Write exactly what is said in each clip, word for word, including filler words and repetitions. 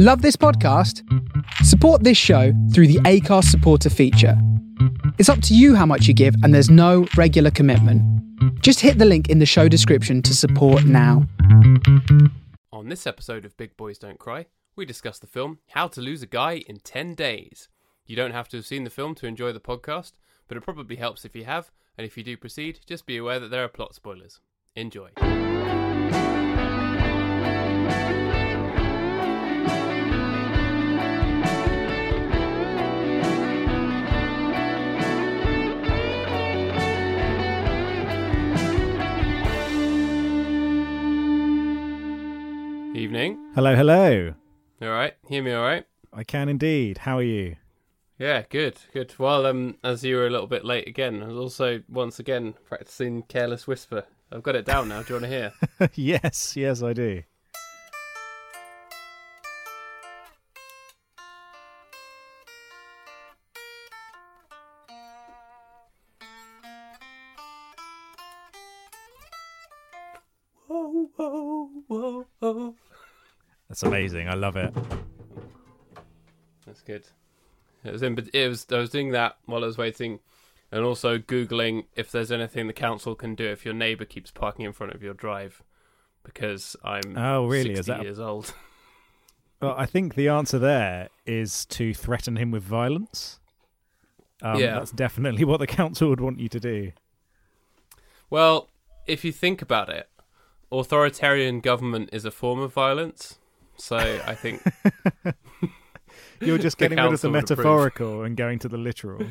Love this podcast? Support this show through the Acast supporter feature. It's up to you how much you give, and there's no regular commitment. Just hit the link in the show description to support now. On this episode of Big Boys Don't Cry, we discuss the film How to Lose a Guy in ten days. You don't have to have seen the film to enjoy the podcast, but it probably helps if you have, and if you do proceed, just be aware that there are plot spoilers. Enjoy. Evening. Hello, hello. All right, hear me all right? I can indeed. How are you? Yeah, good, good. Well, um, as you were a little bit late again, I was also, once again, practicing Careless Whisper. I've got it down now. Do you want to hear? yes, yes, I do. Whoa, whoa, whoa, whoa. That's amazing. I love it. That's good. It was in, it was, I was doing that while I was waiting, and also Googling if there's anything the council can do if your neighbour keeps parking in front of your drive, because I'm oh, really? sixty Is that... years old. Well, I think the answer there is to threaten him with violence. Um, yeah. That's definitely what the council would want you to do. Well, if you think about it, authoritarian government is a form of violence, so I think... You're just getting rid of the metaphorical and going to the literal.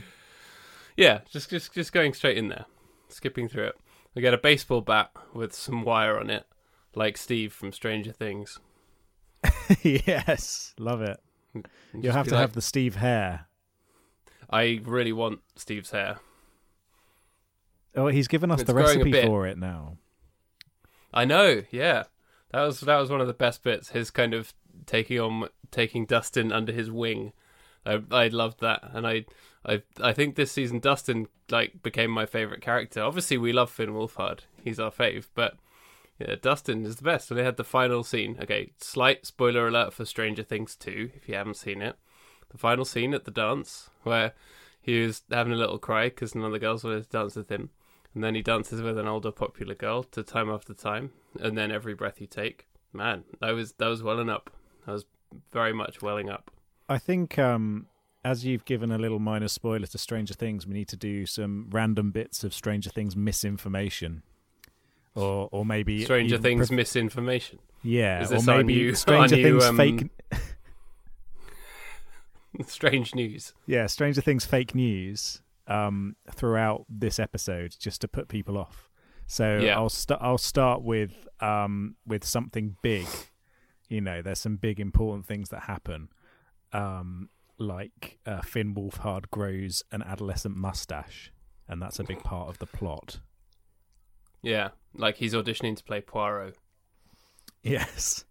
Yeah, just, just just going straight in there, skipping through it. I get a baseball bat with some wire on it, like Steve from Stranger Things. Yes, love it. You'll have to like, have the Steve hair. I really want Steve's hair. Oh, he's given us it's the recipe for it now. I know, yeah. That was that was one of the best bits, his kind of taking on taking Dustin under his wing. I I loved that, and I I I think this season Dustin like became my favourite character. Obviously, we love Finn Wolfhard; he's our fave. But yeah, Dustin is the best. And they had the final scene. Okay, slight spoiler alert for Stranger Things two, if you haven't seen it. The final scene at the dance where he was having a little cry because none of the girls wanted to dance with him, and then he dances with an older popular girl to Time After Time, and then Every Breath You Take. Man, that was that was welling up. I was very much welling up. I think um, as you've given a little minor spoiler to Stranger Things, we need to do some random bits of Stranger Things misinformation. Or or maybe... Stranger Things pre- misinformation? Yeah. Is this or maybe new, Stranger new, Things um, fake... Strange news. Yeah, Stranger Things fake news um, throughout this episode, just to put people off. So yeah. I'll, st- I'll start with um, with something big. You know, there's some big important things that happen, um, like uh, Finn Wolfhard grows an adolescent mustache, and that's a big part of the plot. Yeah, like he's auditioning to play Poirot. Yes.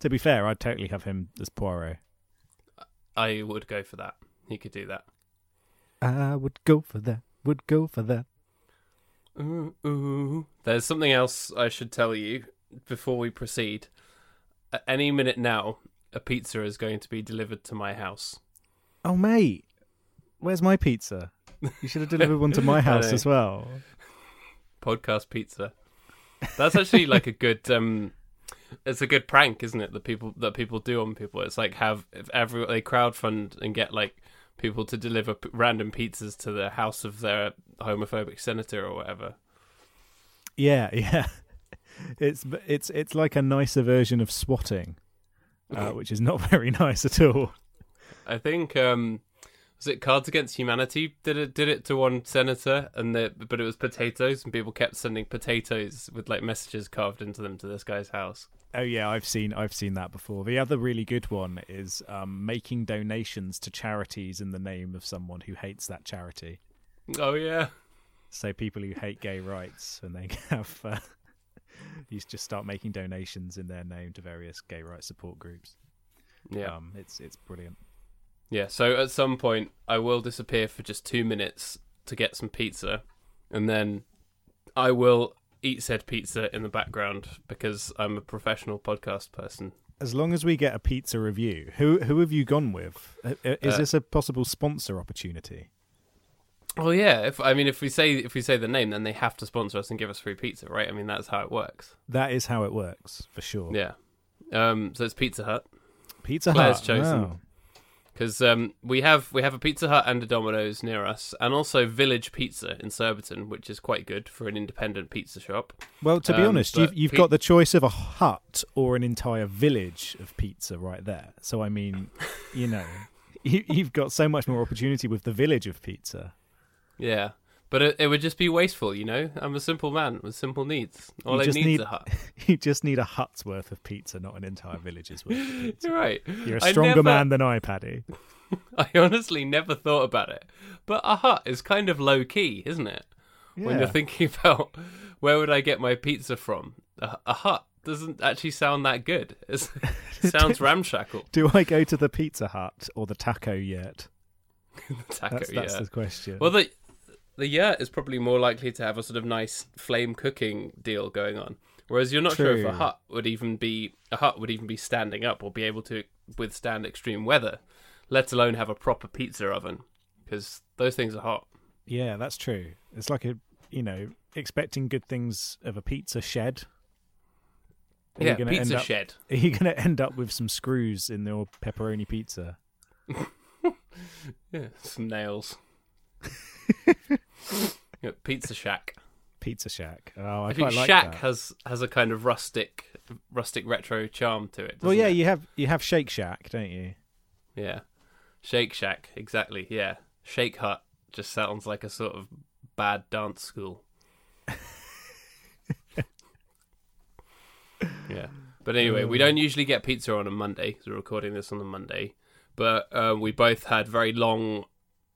To be fair, I'd totally have him as Poirot. I would go for that. He could do that. I would go for that. Would go for that. Ooh, ooh. There's something else I should tell you before we proceed. At any minute now, a pizza is going to be delivered to my house. Oh, mate. Where's my pizza? You should have delivered one to my house as well. Podcast pizza. That's actually like a good... Um, it's a good prank, isn't it? That people that people do on people. It's like have... if every, they crowdfund and get like people to deliver p- random pizzas to the house of their homophobic senator or whatever. Yeah, yeah. It's it's it's like a nicer version of swatting, uh, which is not very nice at all. I think um, was it Cards Against Humanity did it did it to one senator, and the, but it was potatoes, and people kept sending potatoes with like messages carved into them to this guy's house. Oh yeah, I've seen I've seen that before. The other really good one is um, making donations to charities in the name of someone who hates that charity. Oh yeah, so people who hate gay rights and they have. Uh, You just start making donations in their name to various gay rights support groups. Yeah, um, it's it's brilliant. Yeah, so at some point I will disappear for just two minutes to get some pizza, and then I will eat said pizza in the background because I'm a professional podcast person. as long as we get a pizza review, who who have you gone with? Is uh, this a possible sponsor opportunity? Well, yeah. If I mean, if we say if we say the name, then they have to sponsor us and give us free pizza, right? I mean, that's how it works. That is how it works, for sure. Yeah. Um, so it's Pizza Hut. Pizza Claire's Hut. Chosen. Because wow. um, we have we have a Pizza Hut and a Domino's near us, and also Village Pizza in Surbiton, which is quite good for an independent pizza shop. Well, to be um, honest, you've, you've pe- got the choice of a hut or an entire village of pizza right there. So I mean, you know, you, you've got so much more opportunity with the village of pizza. Yeah, but it, it would just be wasteful, you know? I'm a simple man with simple needs. All I need is a hut. You just need a hut's worth of pizza, not an entire village's worth of pizza. You're right. You're a stronger I never, man than I, Paddy. I honestly never thought about it. But a hut is kind of low-key, isn't it? Yeah. When you're thinking about, where would I get my pizza from? A, a hut doesn't actually sound that good. It's, it sounds do, ramshackle. Do I go to the Pizza Hut or the taco yurt? The taco that's, yurt. That's the question. Well, the... The yurt is probably more likely to have a sort of nice flame cooking deal going on, whereas you're not True. sure if a hut would even be a hut would even be standing up or be able to withstand extreme weather, let alone have a proper pizza oven, because those things are hot. Yeah, that's true. It's like a you know expecting good things of a pizza shed. Are yeah, gonna pizza end up, shed. Are you going to end up with some screws in your pepperoni pizza? Yeah, some nails. Pizza Shack. Pizza Shack. Oh, I, I think quite Shack like that. has has a kind of rustic, rustic retro charm to it. Well, yeah, it? you have you have Shake Shack, don't you? Yeah, Shake Shack, exactly. Yeah, Shake Hut just sounds like a sort of bad dance school. Yeah, but anyway, we don't usually get pizza on a Monday because we're recording this on a Monday, but uh, we both had very long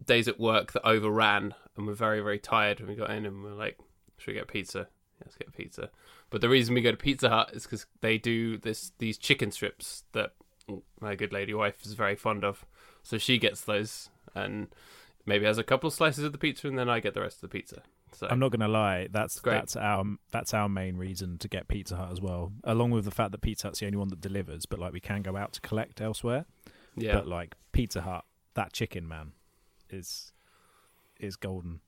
days at work that overran, and we're very, very tired when we got in, and we're like, should we get pizza? Yeah, let's get pizza. But the reason we go to Pizza Hut is because they do this these chicken strips that my good lady wife is very fond of. So she gets those and maybe has a couple of slices of the pizza, and then I get the rest of the pizza. So I'm not going to lie, that's great. that's our that's our main reason to get Pizza Hut as well, along with the fact that Pizza Hut's the only one that delivers, but like we can go out to collect elsewhere. Yeah. But like Pizza Hut, that chicken, man, is is golden.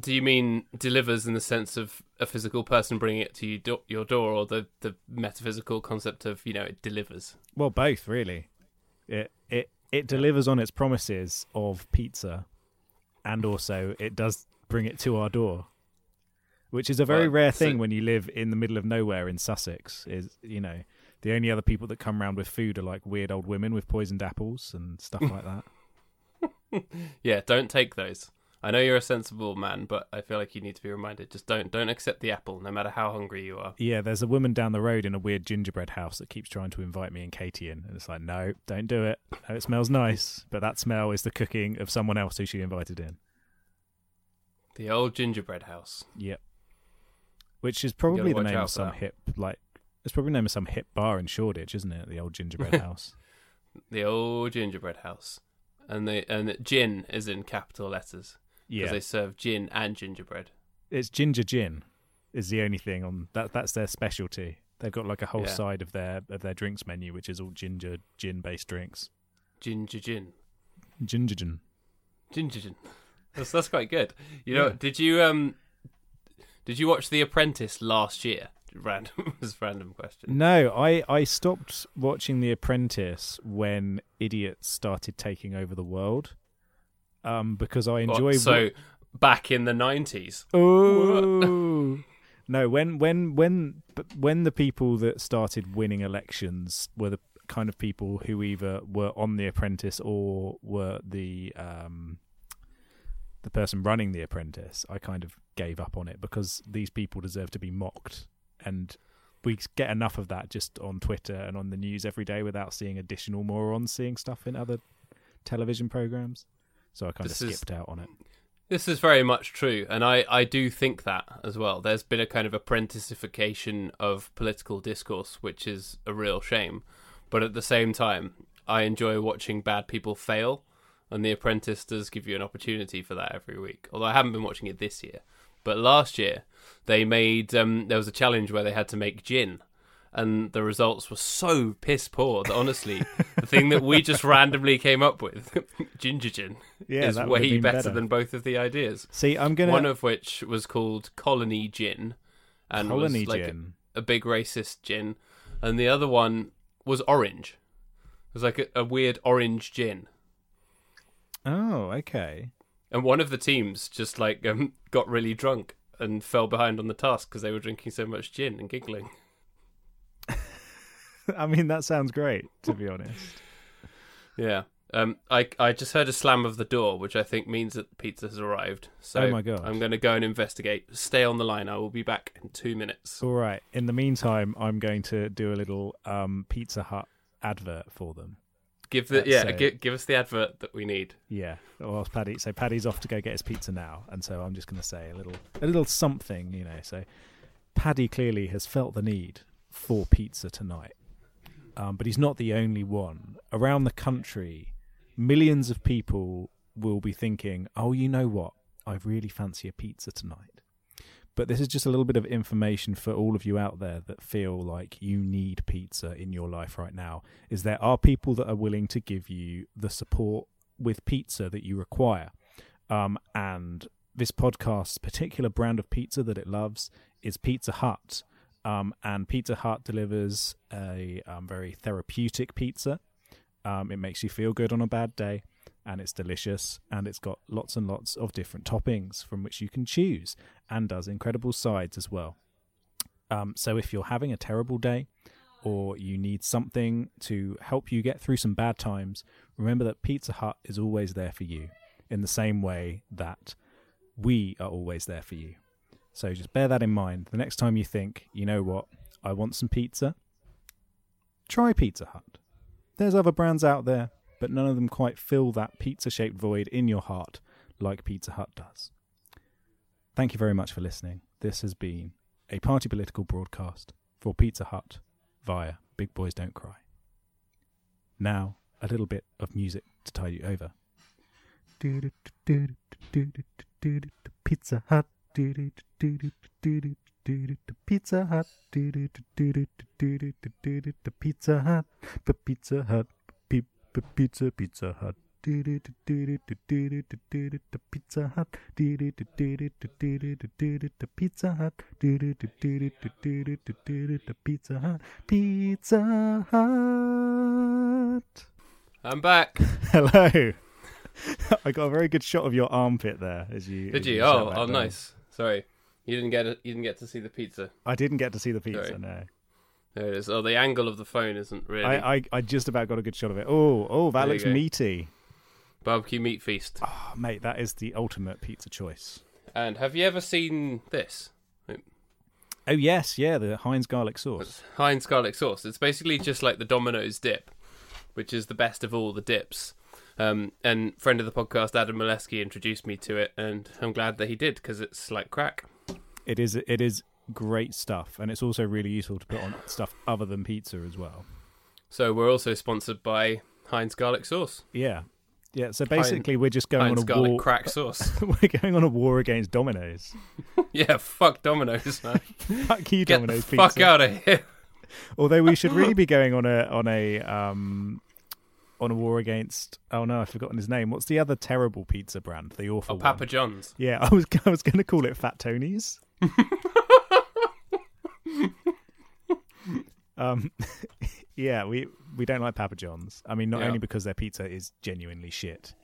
Do you mean delivers in the sense of a physical person bringing it to you do- your door, or the, the metaphysical concept of, you know, it delivers? Well, both, really. It it it delivers on its promises of pizza, and also it does bring it to our door, which is a very well, rare thing so- when you live in the middle of nowhere in Sussex. Is, you know, the only other people that come round with food are like weird old women with poisoned apples and stuff like that. Yeah, don't take those. I know you're a sensible man, but I feel like you need to be reminded. Just don't don't accept the apple, no matter how hungry you are. Yeah, there's a woman down the road in a weird gingerbread house that keeps trying to invite me and Katie in, and it's like, no, don't do it. No, it smells nice, but that smell is the cooking of someone else who she invited in. The old gingerbread house. Yep. Which is probably the name of some hip, like, it's probably the name of some hip bar in Shoreditch, isn't it? The old gingerbread house. The old gingerbread house. And they and gin is in capital letters. Yeah, because they serve gin and gingerbread. It's ginger gin, is the only thing on that. That's their specialty. They've got like a whole yeah. side of their of their drinks menu, which is all ginger gin based drinks. Ginger gin, ginger gin, ginger gin. That's that's quite good. You know, yeah. did you um, did you watch The Apprentice last year? Random was random question. No, I, I stopped watching The Apprentice when idiots started taking over the world, um, because I enjoy. What? So wa- back in the nineties. Oh no! When when when when the people that started winning elections were the kind of people who either were on The Apprentice or were the um, the person running The Apprentice, I kind of gave up on it because these people deserve to be mocked. And we get enough of that just on Twitter and on the news every day without seeing additional morons seeing stuff in other television programs. So I kind this of skipped is, out on it. This is very much true. And I, I do think that as well. There's been a kind of apprenticeification of political discourse, which is a real shame. But at the same time, I enjoy watching bad people fail. And The Apprentice does give you an opportunity for that every week. Although I haven't been watching it this year. But last year, they made um, there was a challenge where they had to make gin, and the results were so piss poor that honestly, the thing that we just randomly came up with, Ginger Gin, yeah, is way better, better than both of the ideas. See, I'm gonna one of which was called Colony Gin, and Colony was like gin. A, a big racist gin, and the other one was orange. It was like a, a weird orange gin. Oh, okay. And one of the teams just like um, got really drunk and fell behind on the task because they were drinking so much gin and giggling. I mean, that sounds great, to be honest. Yeah. Um, I I just heard a slam of the door, which I think means that the pizza has arrived. So oh my God. I'm going to go and investigate. Stay on the line. I will be back in two minutes. All right. In the meantime, I'm going to do a little um, Pizza Hut advert for them. Give the Let's yeah, give, give us the advert that we need. Yeah. Well, Paddy, so Paddy's off to go get his pizza now, and so I'm just going to say a little a little something, you know. So Paddy clearly has felt the need for pizza tonight. Um, but he's not the only one. Around the country, millions of people will be thinking, oh, you know what? I really fancy a pizza tonight. But this is just a little bit of information for all of you out there that feel like you need pizza in your life right now, is there are people that are willing to give you the support with pizza that you require. Um, and this podcast's particular brand of pizza that it loves is Pizza Hut. Um, and Pizza Hut delivers a um, very therapeutic pizza. Um, it makes you feel good on a bad day, and it's delicious, and it's got lots and lots of different toppings from which you can choose, and does incredible sides as well. Um, so if you're having a terrible day, or you need something to help you get through some bad times, remember that Pizza Hut is always there for you, in the same way that we are always there for you. So just bear that in mind. The next time you think, you know what, I want some pizza, try Pizza Hut. There's other brands out there, but none of them quite fill that pizza-shaped void in your heart like Pizza Hut does. Thank you very much for listening. This has been a party political broadcast for Pizza Hut via Big Boys Don't Cry. Now, a little bit of music to tide you over. Pizza Hut. Pizza Hut, Pizza Hut, Pizza Hut, Pizza Pizza Hut, Pizza Hut, Pizza Hut, Pizza Hut, Pizza Hut. I'm back. Hello. I got a very good shot of your armpit there. As you did, as you? you oh, oh, nice. Sorry, you didn't get a, you didn't get to see the pizza. I didn't get to see the pizza. Sorry. No, there it is. Oh, the angle of the phone isn't really. I, I, I just about got a good shot of it. Oh, oh, that there looks meaty. Barbecue meat feast. Oh, mate, that is the ultimate pizza choice. And have you ever seen this? Oh yes, yeah, the Heinz garlic sauce. It's Heinz garlic sauce. It's basically just like the Domino's dip, which is the best of all the dips. Um, and friend of the podcast, Adam Molesky, introduced me to it, and I'm glad that he did, because it's like crack. It is it is great stuff, and it's also really useful to put on stuff other than pizza as well. So we're also sponsored by Heinz Garlic Sauce. Yeah. Yeah, so basically Heinz, we're just going Heinz on a garlic war... crack sauce. We're going on a war against Domino's. Yeah, fuck Domino's, man. Fuck you, Get Domino's pizza. Fuck out of here. Although we should really be going on a... on a um... on a war against, oh no, I've forgotten his name. What's the other terrible pizza brand? The awful. Oh, Papa one. John's. Yeah, I was I was going to call it Fat Tony's. um, yeah, we we don't like Papa John's. I mean, not yeah. only because their pizza is genuinely shit,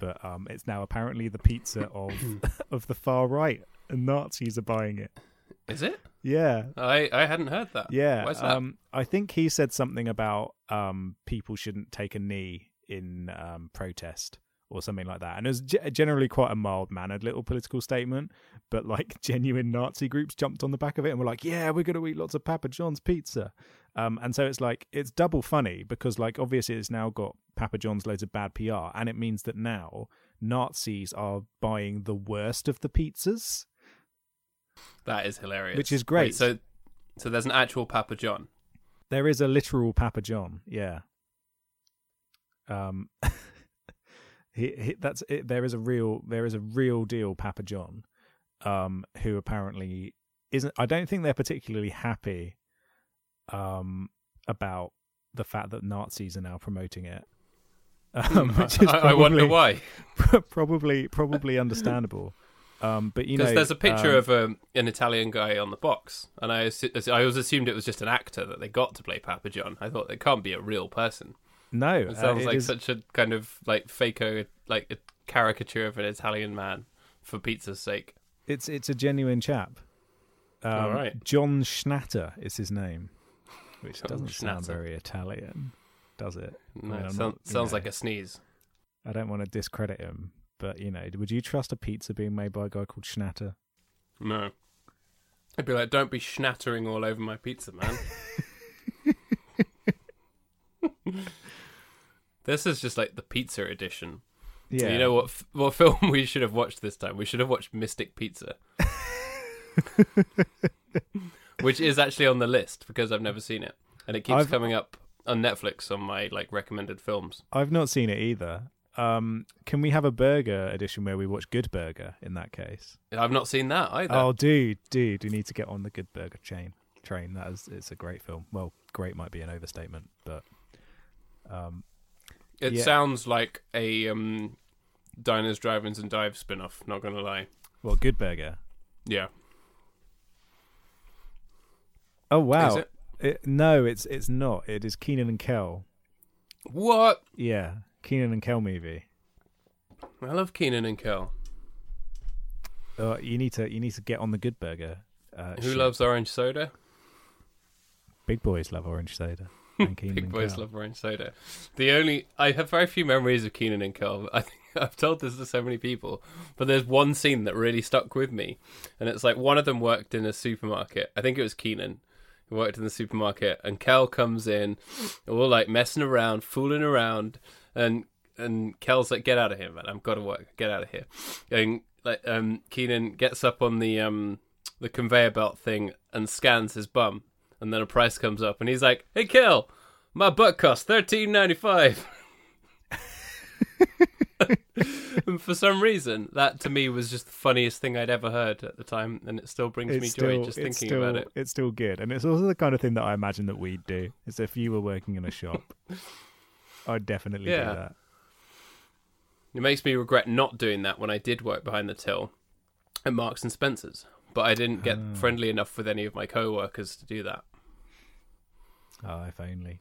but um, it's now apparently the pizza of of the far right, and Nazis are buying it. Is it? Yeah. I, I hadn't heard that. Yeah. Why's that? Um, I think he said something about um, people shouldn't take a knee in um, protest or something like that. And it was g- generally quite a mild-mannered little political statement, but like genuine Nazi groups jumped on the back of it and were like, yeah, we're going to eat lots of Papa John's pizza. Um, and so it's like, it's double funny because like obviously it's now got Papa John's loads of bad P R, and it means that now Nazis are buying the worst of the pizzas. That is hilarious. Which is great. Wait, so so there's an actual Papa John. There is a literal Papa John, yeah. Um he, he, that's it, there is a real there is a real deal Papa John um who apparently isn't I don't think they're particularly happy um, about the fact that Nazis are now promoting it. Um, which is I, probably, I wonder why. Probably, probably understandable. Um, but you know, there's a picture um, of um, an Italian guy on the box, and I I always assumed it was just an actor that they got to play Papa John. I thought it can't be a real person. No, it sounds uh, it like is... such a kind of like fake-o, like a caricature of an Italian man for pizza's sake. It's it's a genuine chap. Um, All right, John Schnatter is his name, which John doesn't Schnatter. sound very Italian, does it? No, I mean, it sound, not, sounds know, like a sneeze. I don't want to discredit him. But, you know, would you trust a pizza being made by a guy called Schnatter? No. I'd be like, don't be schnattering all over my pizza, man. This is just like the pizza edition. Yeah. So you know what f- what film we should have watched this time? We should have watched Mystic Pizza. Which is actually on the list because I've never seen it. And it keeps I've... coming up on Netflix on my like recommended films. I've not seen it either. Um, can we have a burger edition where we watch Good Burger in that case? I've not seen that either. Oh, dude, dude, we need to get on the Good Burger chain train. That is, it's a great film. Well, great might be an overstatement, but um, it yeah. sounds like a um, Diners, Drive-Ins, and Dive spin-off. Not gonna lie. Well, Good Burger. Yeah. Oh wow! Is it? It, no, it's it's not. It is Keenan and Kel. What? Yeah. Keenan and Kel movie. I love Keenan and Kel. Uh, you need to you need to get on the Good Burger. Uh, Who shit. loves orange soda? Big boys love orange soda. And Keenan Big and boys Kel. love orange soda. The only I have very few memories of Keenan and Kel. I think I've told this to so many people, but there's one scene that really stuck with me, and it's like one of them worked in a supermarket. I think it was Keenan. Worked in the supermarket, and Kel comes in, all like messing around, fooling around, and and Kel's like, "Get out of here, man! I've got to work. Get out of here!" And like, um, Keenan gets up on the um the conveyor belt thing and scans his bum, and then a price comes up, and he's like, "Hey, Kel, my butt costs thirteen ninety-five." And for some reason, that to me was just the funniest thing I'd ever heard at the time, and it still brings it's me joy still, just thinking still, about it. It's still good, and it's also the kind of thing that I imagine that we'd do. Is if you were working in a shop, I'd definitely yeah. do that. It makes me regret not doing that when I did work behind the till at Marks and Spencer's, but I didn't get oh. friendly enough with any of my co-workers to do that. Oh, if only.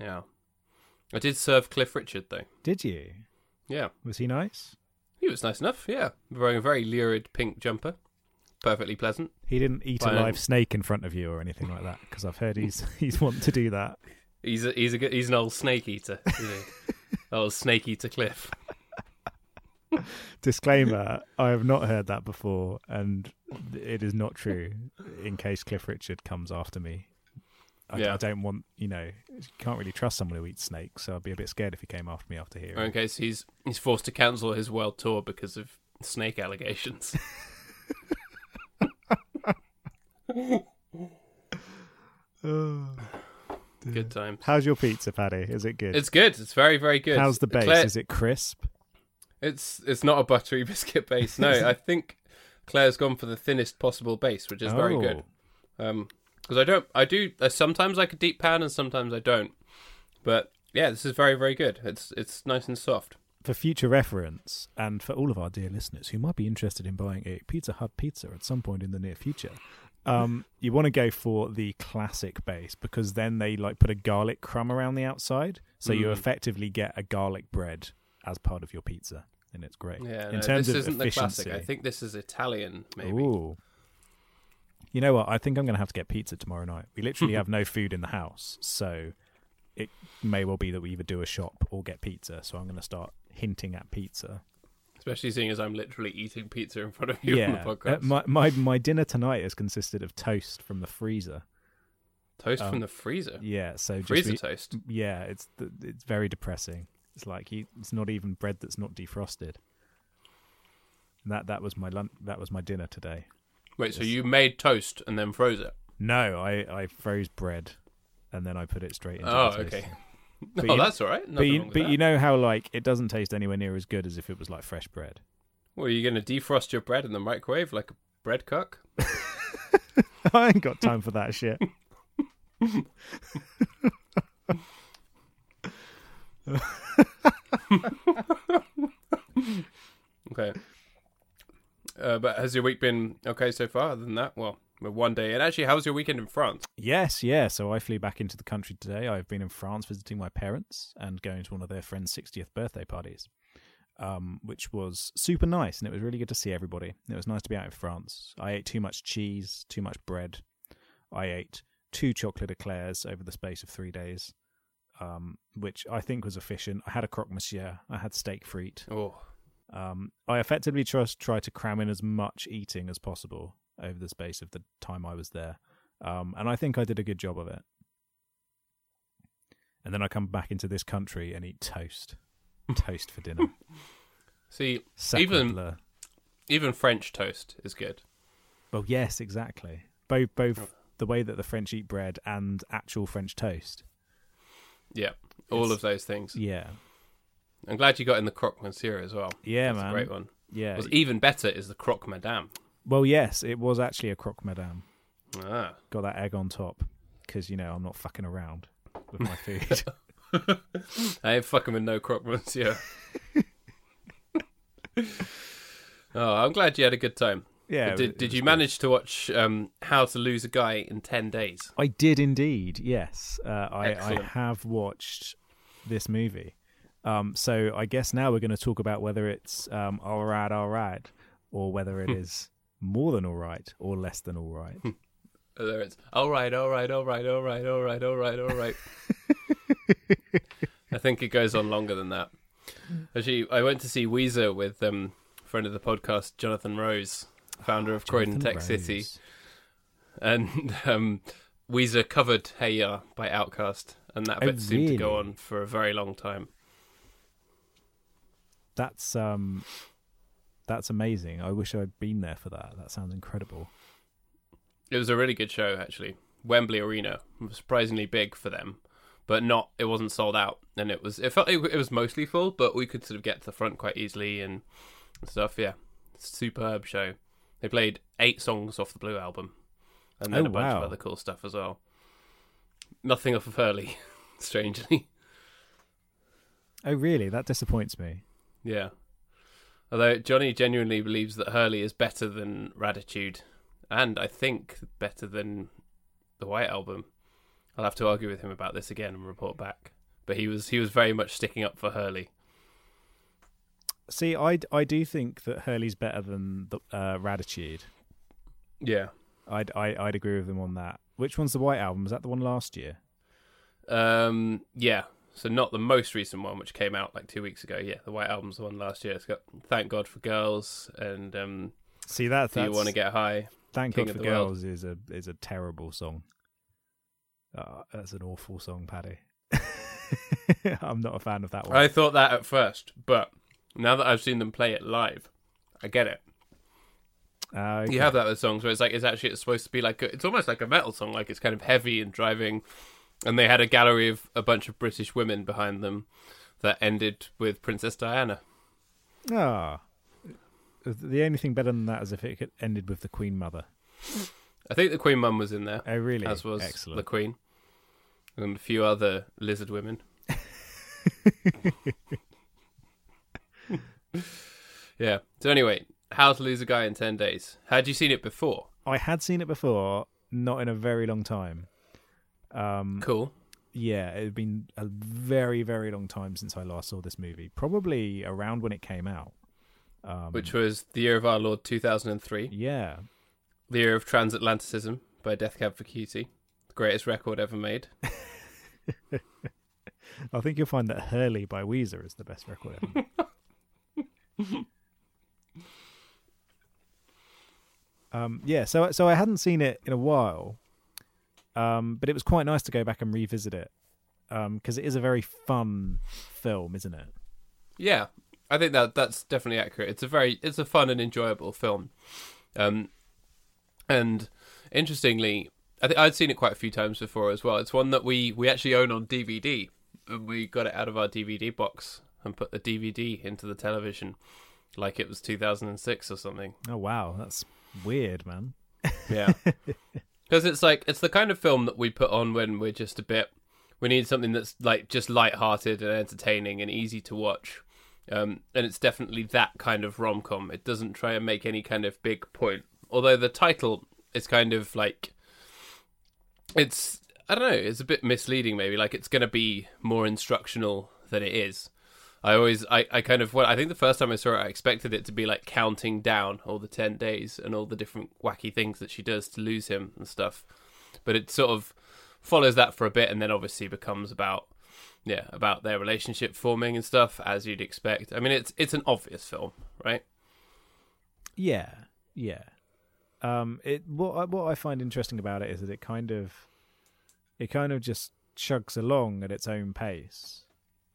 Yeah. I did serve Cliff Richard, though. Did you? Yeah. Was he nice? He was nice enough, yeah. Wearing a very lurid pink jumper. Perfectly pleasant. He didn't eat By a live an... snake in front of you or anything like that, because I've heard he's he's wanted to do that. He's a, he's a good, he's an old snake eater. Isn't he? Old snake eater Cliff. Disclaimer, I have not heard that before, and it is not true, in case Cliff Richard comes after me. I, yeah. I don't want, you know, can't really trust someone who eats snakes, so I'd be a bit scared if he came after me after hearing. Okay, so he's he's forced to cancel his world tour because of snake allegations. Oh, good times. How's your pizza, Paddy? Is it good? It's good. It's very, very good. How's the base? Claire... Is it crisp? It's it's not a buttery biscuit base. No, I think Claire's gone for the thinnest possible base, which is oh. very good. Um. Because I don't, I do, uh, sometimes like a deep pan and sometimes I don't. But yeah, this is very, very good. It's it's nice and soft. For future reference, and for all of our dear listeners who might be interested in buying a Pizza Hut pizza at some point in the near future, um, you want to go for the classic base, because then they like put a garlic crumb around the outside. So mm. you effectively get a garlic bread as part of your pizza. And it's great. Yeah, in no, terms this of isn't efficiency, the classic. I think this is Italian, maybe. Ooh. You know what? I think I'm going to have to get pizza tomorrow night. We literally have no food in the house, so it may well be that we either do a shop or get pizza, so I'm going to start hinting at pizza. Especially seeing as I'm literally eating pizza in front of you yeah. on the podcast. Uh, my, my, my dinner tonight has consisted of toast from the freezer. Toast um, from the freezer? Yeah. so just Freezer be, toast? Yeah, it's it's very depressing. It's like you, it's not even bread that's not defrosted. And that, that was my lunch, that was my dinner today. Wait, so you made toast and then froze it? No, I, I froze bread and then I put it straight into oh, the toast. Oh, okay. But oh, you, that's all right. Nothing but you, wrong with but that. You know how, like, it doesn't taste anywhere near as good as if it was, like, fresh bread. Well, are you going to defrost your bread in the microwave like a bread cook? I ain't got time for that shit. Okay. Uh, but has your week been okay so far? Other than that, well, one day. And actually, how's your weekend in France? Yes, yeah. So I flew back into the country today. I've been in France visiting my parents and going to one of their friends' sixtieth birthday parties, um, which was super nice. And it was really good to see everybody. It was nice to be out in France. I ate too much cheese, too much bread. I ate two chocolate eclairs over the space of three days, um, which I think was efficient. I had a croque monsieur. I had steak frite. Oh. Um, I effectively just try to cram in as much eating as possible over the space of the time I was there. Um, and I think I did a good job of it. And then I come back into this country and eat toast. Toast for dinner. See, even, blur. even French toast is good. Well, yes, exactly. Both, both the way that the French eat bread and actual French toast. Yeah, all it's, of those things. Yeah. I'm glad you got in the croque monsieur as well. Yeah, that's man. That's a great one. Yeah. What's even better is the croque madame. Well, yes, it was actually a croque madame. Ah. Got that egg on top because, you know, I'm not fucking around with my food. I ain't fucking with no croque monsieur. Oh, I'm glad you had a good time. Yeah. Did, was, did you manage cool. to watch um, How to Lose a Guy in ten days? I did indeed, yes. Uh, I, I have watched this movie. Um, so I guess now we're going to talk about whether it's um, all right, all right, or whether it is more than all right or less than all right. Whether it's all right, all right, all right, all right, all right, all right, all right. I think it goes on longer than that. Actually, I went to see Weezer with um, friend of the podcast, Jonathan Rose, founder of oh, Croydon Tech Rose. City. And um, Weezer covered Hey Ya by Outkast, and that oh, bit seemed really? to go on for a very long time. That's um, that's amazing. I wish I'd been there for that. That sounds incredible. It was a really good show, actually. Wembley Arena was surprisingly big for them, but not. It wasn't sold out, and it was. It felt it, it was mostly full, but we could sort of get to the front quite easily and stuff. Yeah, superb show. They played eight songs off the Blue Album, and then oh, a bunch wow. of other cool stuff as well. Nothing off of Hurley, strangely. Oh, really? That disappoints me. Yeah. Although Johnny genuinely believes that Hurley is better than Ratitude, and I think better than the White Album. I'll have to argue with him about this again and report back. But he was he was very much sticking up for Hurley. See, I, I do think that Hurley's better than the, uh, Ratitude. Yeah. I'd, I, I'd agree with him on that. Which one's the White Album? Was that the one last year? Um. Yeah. So not the most recent one, which came out like two weeks ago. Yeah, the White Album's the one last year. It's got Thank God for Girls and um, See that Do You Want to Get High. Thank King God for Girls World. is a is a terrible song. Uh, that's an awful song, Paddy. I'm not a fan of that one. I thought that at first, but now that I've seen them play it live, I get it. Uh, okay. You have that with songs where it's like it's actually it's supposed to be like a, it's almost like a metal song, like it's kind of heavy and driving. And they had a gallery of a bunch of British women behind them that ended with Princess Diana. Ah. The only thing better than that is if it ended with the Queen Mother. I think the Queen Mum was in there. Oh, really? As was Excellent. the Queen. And a few other lizard women. Yeah. So anyway, How to Lose a Guy in ten days. Had you seen it before? I had seen it before, not in a very long time. Um, cool. Yeah, it had been a very, very long time since I last saw this movie. Probably around when it came out. Um, Which was the year of our Lord, two thousand three. Yeah. The year of Transatlanticism by Death Cab for Cutie. The greatest record ever made. I think you'll find that Hurley by Weezer is the best record ever. um, yeah, so so I hadn't seen it in a while. Um, but it was quite nice to go back and revisit it because um, it is a very fun film, isn't it? Yeah, I think that that's definitely accurate. It's a very it's a fun and enjoyable film, um, and interestingly, I think I'd seen it quite a few times before as well. It's one that we we actually own on D V D, and we got it out of our D V D box and put the D V D into the television, like it was two thousand six or something. Oh wow, that's weird, man. Yeah. Because it's like, it's the kind of film that we put on when we're just a bit, we need something that's like just lighthearted and entertaining and easy to watch. Um, and it's definitely that kind of rom-com. It doesn't try and make any kind of big point. Although the title is kind of like, it's, I don't know, it's a bit misleading maybe. Like it's going to be more instructional than it is. I always, I, I kind of, well, I think the first time I saw it, I expected it to be like counting down all the ten days and all the different wacky things that she does to lose him and stuff. But it sort of follows that for a bit and then obviously becomes about, yeah, about their relationship forming and stuff, as you'd expect. I mean, it's it's an obvious film, right? Yeah, yeah. Um, it what what I find interesting about it is that it kind of, it kind of just chugs along at its own pace.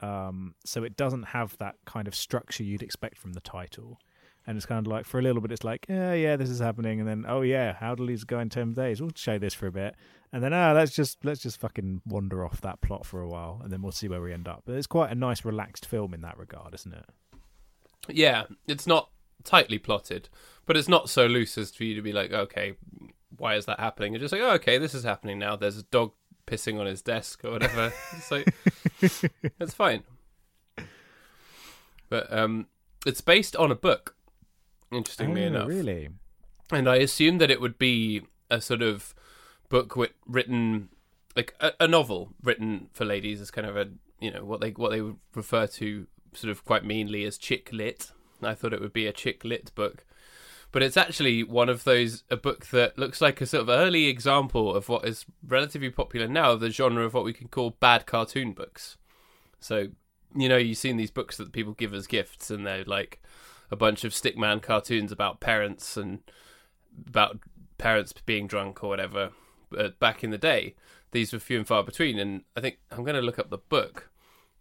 Um, so it doesn't have that kind of structure you'd expect from the title. And it's kind of like, for a little bit, it's like, yeah, yeah, this is happening. And then, oh, yeah, how to lose a guy in ten days. We'll show this for a bit. And then, ah, oh, let's just let's just fucking wander off that plot for a while. And then we'll see where we end up. But it's quite a nice, relaxed film in that regard, isn't it? Yeah, it's not tightly plotted. But it's not so loose as for you to be like, okay, why is that happening? You're just like, oh, okay, this is happening now. There's a dog pissing on his desk or whatever. It's like, that's fine. But um, it's based on a book. Interestingly oh, enough. Really? And I assumed that it would be a sort of book with, written, like a, a novel written for ladies as kind of a, you know, what they what they would refer to sort of quite meanly as chick lit. I thought it would be a chick lit book. But it's actually one of those, a book that looks like a sort of early example of what is relatively popular now, the genre of what we can call bad cartoon books. So, you know, you've seen these books that people give as gifts and they're like, a bunch of stickman cartoons about parents and about parents being drunk or whatever. But back in the day, these were few and far between. And I think I'm going to look up the book,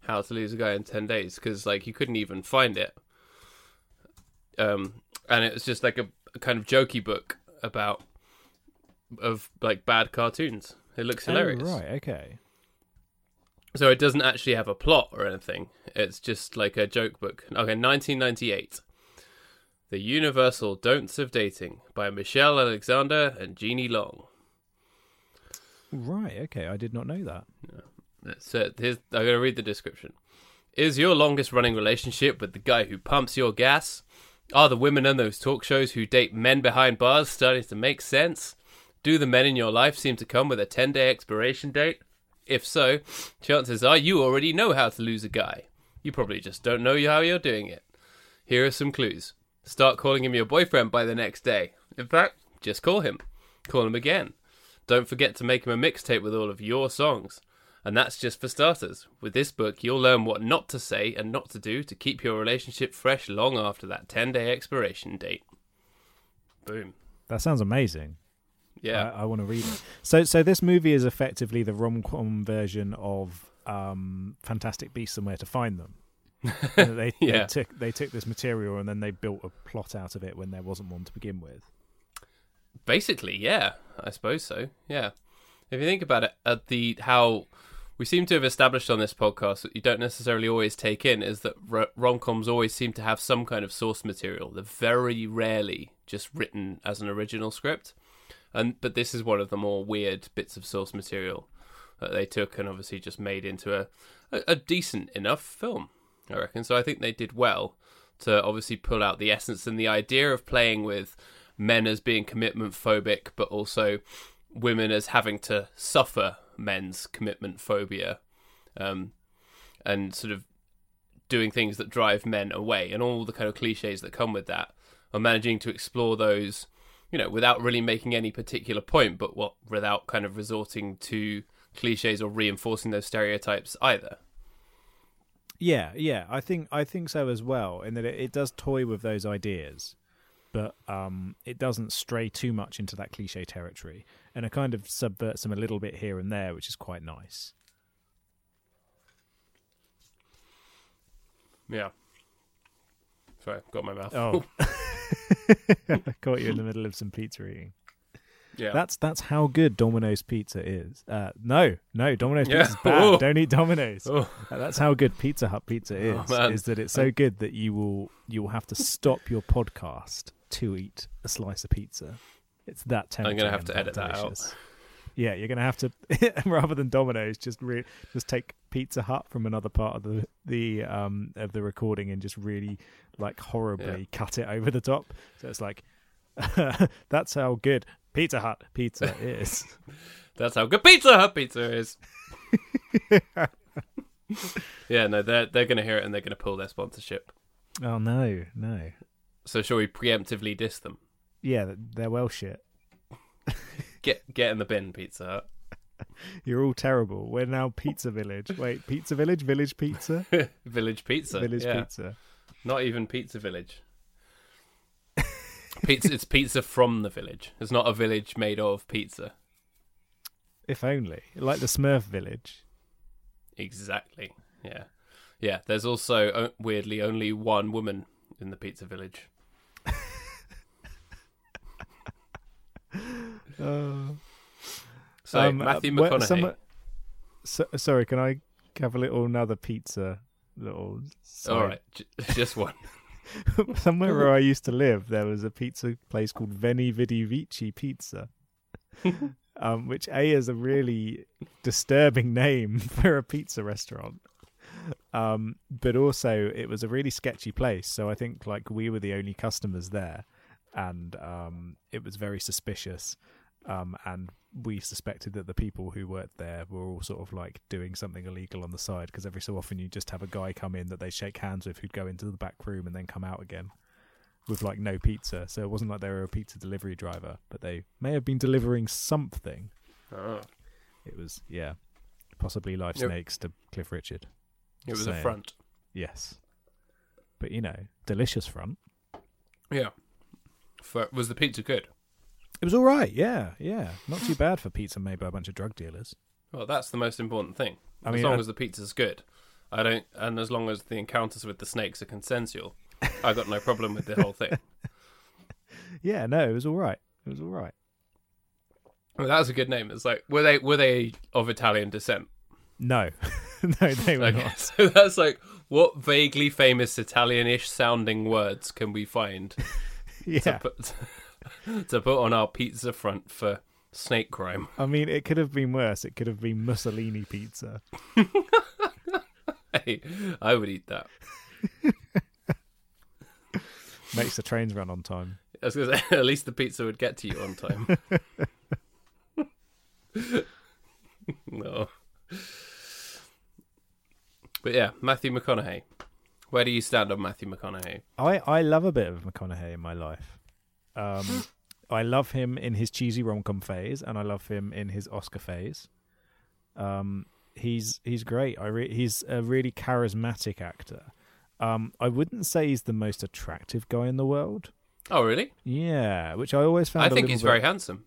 How to Lose a Guy in ten days, because like you couldn't even find it. Um, and it was just like a, a kind of jokey book about of like bad cartoons. It looks hilarious. Oh, right, okay. So it doesn't actually have a plot or anything. It's just like a joke book. Okay, nineteen ninety-eight. The Universal Don'ts of Dating by Michelle Alexander and Jeannie Long. Right, okay, I did not know that. Yeah. So here's, I'm going to read the description. Is your longest running relationship with the guy who pumps your gas? Are the women on those talk shows who date men behind bars starting to make sense? Do the men in your life seem to come with a ten-day expiration date? If so, chances are you already know how to lose a guy. You probably just don't know how you're doing it. Here are some clues. Start calling him your boyfriend by the next day. In fact, just call him. Call him again. Don't forget to make him a mixtape with all of your songs. And that's just for starters. With this book, you'll learn what not to say and not to do to keep your relationship fresh long after that ten-day expiration date. Boom. That sounds amazing. Yeah. I, I want to read it. So so this movie is effectively the rom-com version of um, Fantastic Beasts and Where to Find Them. They, yeah. they, took, they took this material and then they built a plot out of it when there wasn't one to begin with. Basically, yeah. I suppose so, yeah. If you think about it, at the how we seem to have established on this podcast that you don't necessarily always take in is that r- rom-coms always seem to have some kind of source material. They're very rarely just written as an original script. And but this is one of the more weird bits of source material that they took and obviously just made into a, a, a decent enough film, I reckon. So I think they did well to obviously pull out the essence and the idea of playing with men as being commitment phobic, but also women as having to suffer men's commitment phobia, um, and sort of doing things that drive men away and all the kind of cliches that come with that, and managing to explore those, you know, without really making any particular point, but what without kind of resorting to cliches or reinforcing those stereotypes either. Yeah, yeah, I think I think so as well, in that it, it does toy with those ideas, but um, it doesn't stray too much into that cliche territory, and it kind of subverts them a little bit here and there, which is quite nice. Yeah. Sorry, I've got my mouth. Oh. I caught you in the middle of some pizza eating. Yeah, that's that's how good Domino's pizza is. Uh, no, no, Domino's yeah. pizza's bad. Ooh. Don't eat Domino's. Uh, that's how good Pizza Hut pizza is. Oh, is that it's so good that you will you will have to stop your podcast to eat a slice of pizza. It's that tempting. I'm going to have to edit that out. Yeah, you're going to have to, rather than Domino's, just re- just take Pizza Hut from another part of the the um of the recording and just really like horribly yeah. cut it over the top. So it's like, that's how good Pizza Hut pizza is. That's how good Pizza Hut pizza is. yeah. yeah, no, they're they're going to hear it and they're going to pull their sponsorship. Oh no, no. So shall we preemptively diss them? Yeah, they're well shit. Get get in the bin, Pizza Hut. You're all terrible. We're now Pizza Village. Wait, Pizza Village? Village Pizza? Village Pizza. Village yeah. Pizza. Not even Pizza Village. Pizza. It's pizza from the village. It's not a village made of pizza. If only. Like the Smurf Village. Exactly. Yeah. Yeah, there's also, weirdly, only one woman in the Pizza Village. Uh, so um, Matthew McConaughey. Where, some, so, sorry, can I have a little another pizza? Little. Sorry. All right, j- just one. Somewhere where I used to live, there was a pizza place called Veni Vidi Vici Pizza, um, which a is a really disturbing name for a pizza restaurant. Um, but also, it was a really sketchy place. So I think like we were the only customers there, and um, it was very suspicious. Um, and we suspected that the people who worked there were all sort of like doing something illegal on the side, because every so often you just have a guy come in that they shake hands with who'd go into the back room and then come out again with like no pizza. So it wasn't like they were a pizza delivery driver, but they may have been delivering something. Oh. It was, yeah, possibly live snakes yep. to Cliff Richard. It was so, a front. Yes. But, you know, delicious front. Yeah. For, was the pizza good? It was all right, yeah, yeah. Not too bad for pizza made by a bunch of drug dealers. Well, that's the most important thing. I as mean, long I... as the pizza's good, I don't, and as long as the encounters with the snakes are consensual, I got no problem with the whole thing. Yeah, no, it was all right. It was all right. Well, that was a good name. It's like, were they were they of Italian descent? No, no, they were okay, not. So that's like, what vaguely famous Italian-ish sounding words can we find? Yeah. To put... to put on our pizza front for snake crime. I mean, it could have been worse. It could have been Mussolini pizza. Hey, I would eat that. Makes the trains run on time. I was gonna say, at least the pizza would get to you on time. No. But yeah, Matthew McConaughey. Where do you stand on Matthew McConaughey? I, I love a bit of McConaughey in my life. Um, I love him in his cheesy rom-com phase, and I love him in his Oscar phase. Um, he's he's great. I re- he's a really charismatic actor. Um, I wouldn't say he's the most attractive guy in the world. Oh, really? Yeah, which I always found. I think he's bit... very handsome.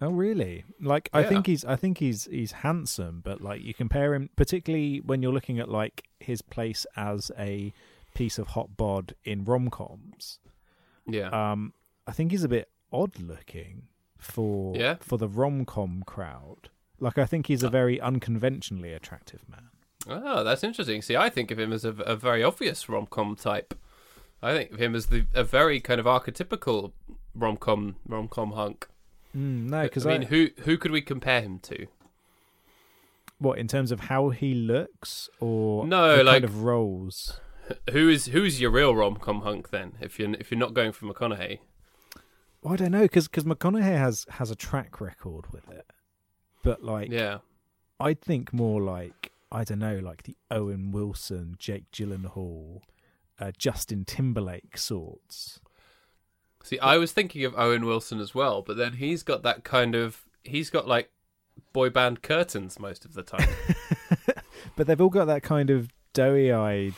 Oh, really? Like yeah. I think he's I think he's he's handsome, but like you compare him, particularly when you're looking at like his place as a piece of hot bod in rom-coms. Yeah. Um. I think he's a bit odd looking for yeah. for the rom-com crowd. Like, I think he's a very unconventionally attractive man. Oh, that's interesting. See, I think of him as a, a very obvious rom-com type. I think of him as the, a very kind of archetypical rom-com rom-com hunk. Mm, no, because I, I mean, who who could we compare him to? What, in terms of how he looks, or no, the like, kind of roles? Who is who is your real rom-com hunk then? If you if you're not going for McConaughey. Well, I don't know, because McConaughey has, has a track record with it. But, like, yeah. I'd think more like, I don't know, like the Owen Wilson, Jake Gyllenhaal, uh, Justin Timberlake sorts. See, I was thinking of Owen Wilson as well, but then he's got that kind of... He's got, like, boy band curtains most of the time. But they've all got that kind of doughy-eyed,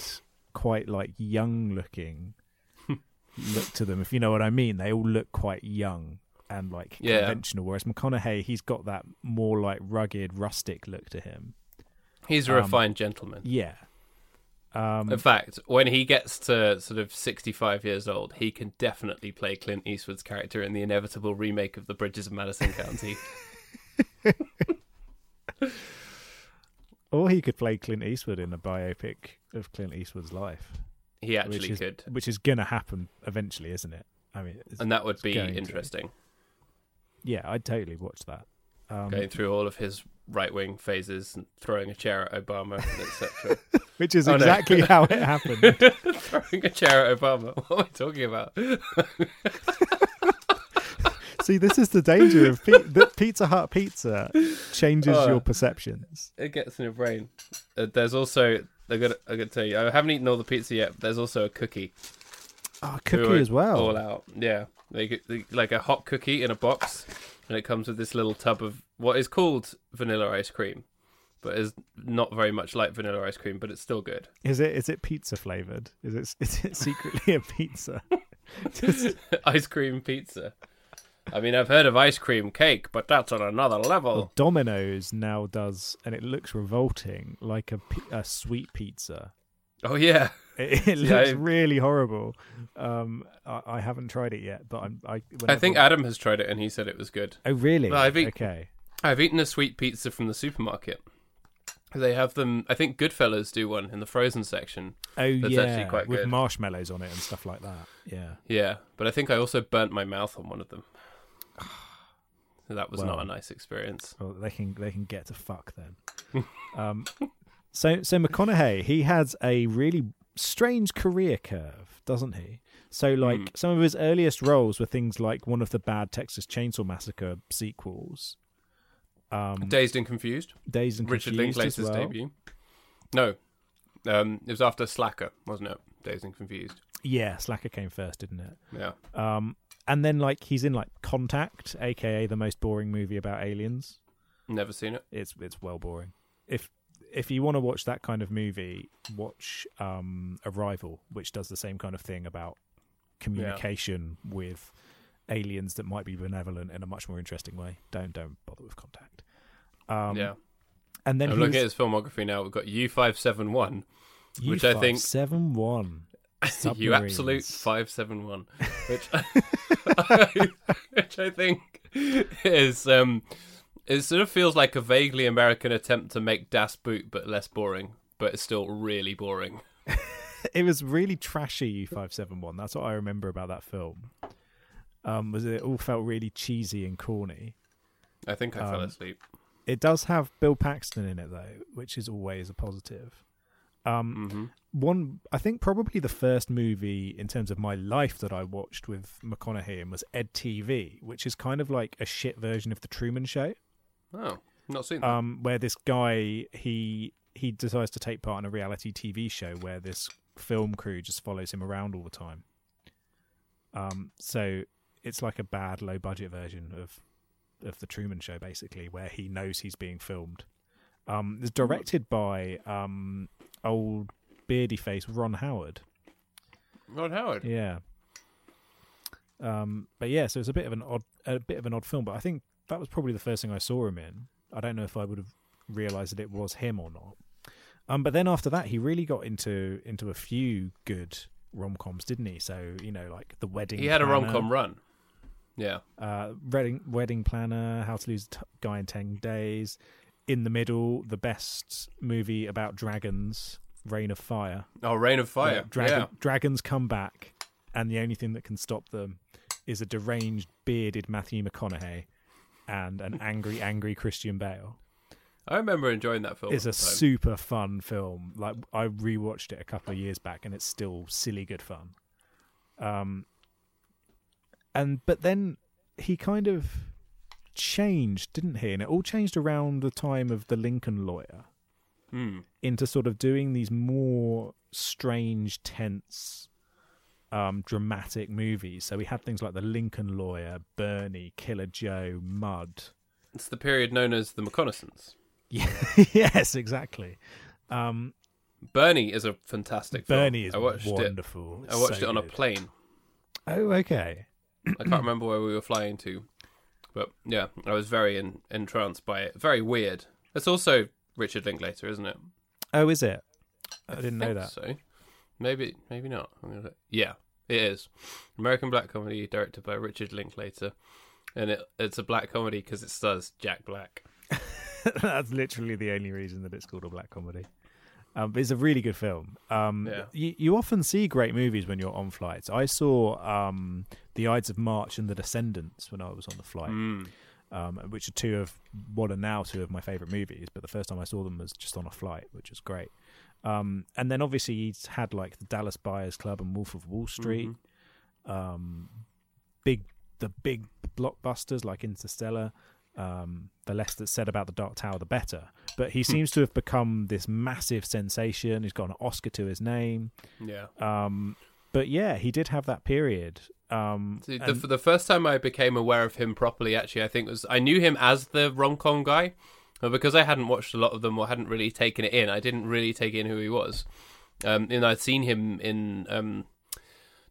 quite, like, young-looking... look to them, if you know what I mean. They all look quite young and like yeah. conventional, whereas McConaughey, he's got that more like rugged, rustic look to him. He's a um, refined gentleman. Yeah. Um, In fact, when he gets to sort of sixty-five years old, he can definitely play Clint Eastwood's character in the inevitable remake of The Bridges of Madison County. Or he could play Clint Eastwood in a biopic of Clint Eastwood's life. He actually which is, could. Which is going to happen eventually, isn't it? I mean, it's, and that would be interesting. yeah, I'd totally watch that. Um, Going through all of his right-wing phases and throwing a chair at Obama, et cetera. Which is oh, exactly no. how it happened. Throwing a chair at Obama. What am I talking about? See, this is the danger of pe- that Pizza Hut pizza changes oh, your perceptions. It gets in your brain. Uh, there's also, I'm going to tell you, I haven't eaten all the pizza yet, but there's also a cookie. Oh, a cookie we as well. All out, yeah. Like, like a hot cookie in a box, and it comes with this little tub of what is called vanilla ice cream, but is not very much like vanilla ice cream, but it's still good. Is it? Is it pizza flavored? Is it? Is it secretly a pizza? Just... ice cream pizza. I mean, I've heard of ice cream cake, but that's on another level. Well, Domino's now does, and it looks revolting, like a, a sweet pizza. Oh, yeah. It, it looks yeah, really horrible. Um, I, I haven't tried it yet, but I'm, I... I think I... Adam has tried it, and he said it was good. Oh, really? Well, I've eat- okay. I've eaten a sweet pizza from the supermarket. They have them... I think Goodfellas do one in the frozen section. Oh, that's yeah. actually quite good. With marshmallows on it and stuff like that. Yeah. Yeah, but I think I also burnt my mouth on one of them. So that was well, not a nice experience. Well, they can they can get to fuck then. um, so so McConaughey, he has a really strange career curve, doesn't he? So like mm. some of his earliest roles were things like one of the bad Texas Chainsaw Massacre sequels, um, Dazed and Confused, Dazed and Richard Confused Linklater's well. debut. No, um, it was after Slacker, wasn't it? Dazed and Confused. Yeah, Slacker came first, didn't it? Yeah. Um, and then, like, he's in, like, Contact, a k a the most boring movie about aliens. Never seen it. It's it's well boring. If if you want to watch that kind of movie, watch um, Arrival, which does the same kind of thing about communication yeah. with aliens that might be benevolent in a much more interesting way. Don't don't bother with Contact. Um, yeah. And then I'm looking at his filmography now. We've got U five seventy-one, U five seventy-one. Which I think... U five seventy-one. You absolute five seven one, which I, which I think is um, it sort of feels like a vaguely American attempt to make Das Boot but less boring, but it's still really boring. It was really trashy. U five seventy-one. That's what I remember about that film. Um, was it all felt really cheesy and corny? I think I um, fell asleep. It does have Bill Paxton in it though, which is always a positive. Um, mm-hmm. One, I think probably the first movie in terms of my life that I watched with McConaughey was Ed T V, which is kind of like a shit version of The Truman Show. Oh, not seen that. Um, where this guy, he he decides to take part in a reality T V show where this film crew just follows him around all the time. Um, so it's like a bad, low budget version of of The Truman Show, basically, where he knows he's being filmed. Um, it's directed by um, old beardy face Ron Howard. Ron Howard, yeah. Um, but yeah, so it's a bit of an odd, a bit of an odd film. But I think that was probably the first thing I saw him in. I don't know if I would have realised that it was him or not. Um, but then after that, he really got into into a few good rom coms, didn't he? So you know, like The Wedding. He had Planner, a rom com run. Yeah. Uh, Wedding Wedding Planner, How to Lose a Guy in ten Days. In the Middle, the best movie about dragons, Reign of Fire. Oh, Reign of Fire. Uh, dragon, yeah. Dragons come back, and the only thing that can stop them is a deranged, bearded Matthew McConaughey and an angry, angry Christian Bale. I remember enjoying that film. It's a super fun film. Like, I rewatched it a couple of years back, and it's still silly good fun. Um, and but then he kind of... changed, didn't he? And it all changed around the time of The Lincoln Lawyer mm. into sort of doing these more strange, tense, um, dramatic movies. So we had things like The Lincoln Lawyer, Bernie, Killer Joe, Mud. It's the period known as the McConaissance. Yeah, yes, exactly. Um, Bernie is a fantastic Bernie film. Bernie is I wonderful. It, I watched so it on good. a plane. Oh, okay. I can't remember where we were flying to. But yeah, I was very in, entranced by it. Very weird. It's also Richard Linklater, isn't it? Oh, is it? I, I didn't know that. So maybe, maybe not. Yeah, it is. American black comedy directed by Richard Linklater, and it it's a black comedy because it stars Jack Black. That's literally the only reason that it's called a black comedy. Um, but it's a really good film. Um, yeah. you, you often see great movies when you're on flights. I saw um, The Ides of March and The Descendants when I was on the flight, mm. um, which are two of what are now two of my favourite movies, but the first time I saw them was just on a flight, which was great. Um, and then obviously he's had like the Dallas Buyers Club and Wolf of Wall Street, mm-hmm. um, big the big blockbusters like Interstellar. Um, the less that's said about The Dark Tower, the better. But he seems to have become this massive sensation. He's got an Oscar to his name. Yeah. Um, but yeah, he did have that period. Um, See, the, and- the first time I became aware of him properly, actually, I think was I knew him as the rom-com guy, but because I hadn't watched a lot of them or hadn't really taken it in, I didn't really take in who he was. Um, and I'd seen him in um,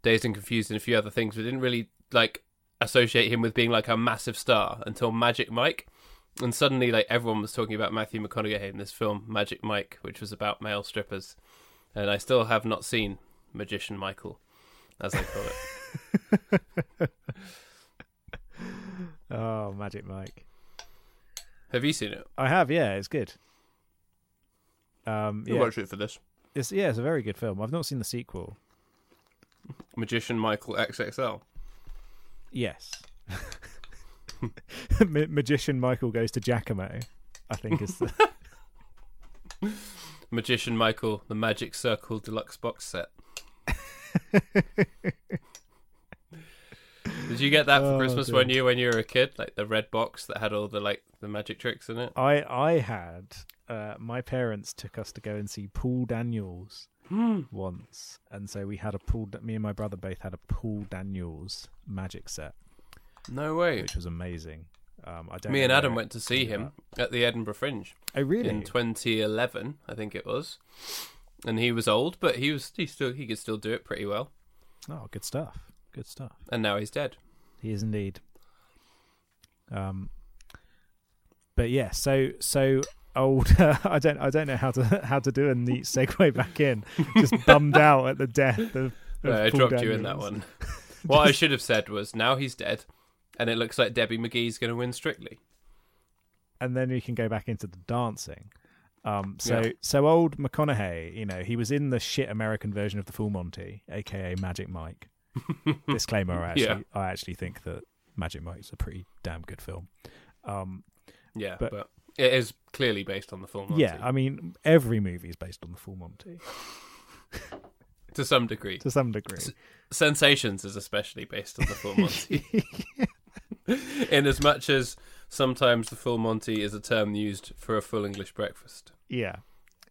Dazed and Confused and a few other things, but didn't really like associate him with being like a massive star until Magic Mike, and suddenly like everyone was talking about Matthew McConaughey in this film Magic Mike, which was about male strippers, and I still have not seen Magician Michael, as I call it. Oh, Magic Mike. Have you seen it? I have, yeah, it's good. Um, you yeah. watch it for this. It's, yeah, it's a very good film. I've not seen the sequel. Magician Michael X X L. Yes. Magician Michael Goes to Giacomo, I think is the... Magician Michael, the Magic Circle Deluxe Box Set. Did you get that for oh, Christmas dear. when you when you were a kid? Like the red box that had all the like the magic tricks in it? I, I had... Uh, my parents took us to go and see Paul Daniels mm. once, and so we had a Paul. Me and my brother both had a Paul Daniels magic set. No way, which was amazing. Um, I don't. Me and Adam went to see him that. at the Edinburgh Fringe. Oh, really? In twenty eleven, I think it was. And he was old, but he was he still he could still do it pretty well. Oh, good stuff. Good stuff. And now he's dead. He is indeed. Um. But yeah, so so. Old, uh, I don't, I don't know how to how to do a neat segue back in. Just bummed out at the death of. of no, I dropped Daniels. You in that one. What I should have said was, now he's dead, and it looks like Debbie McGee's going to win Strictly. And then you can go back into the dancing. Um, so, yeah. so old McConaughey, you know, he was in the shit American version of the Full Monty, aka Magic Mike. Disclaimer: I actually, yeah. I actually think that Magic Mike is a pretty damn good film. Um, yeah, but. but... It is clearly based on the Full Monty. Yeah, I mean, every movie is based on the Full Monty. To some degree. To some degree. S- Sensations is especially based on the Full Monty. In as much as sometimes the Full Monty is a term used for a full English breakfast. Yeah,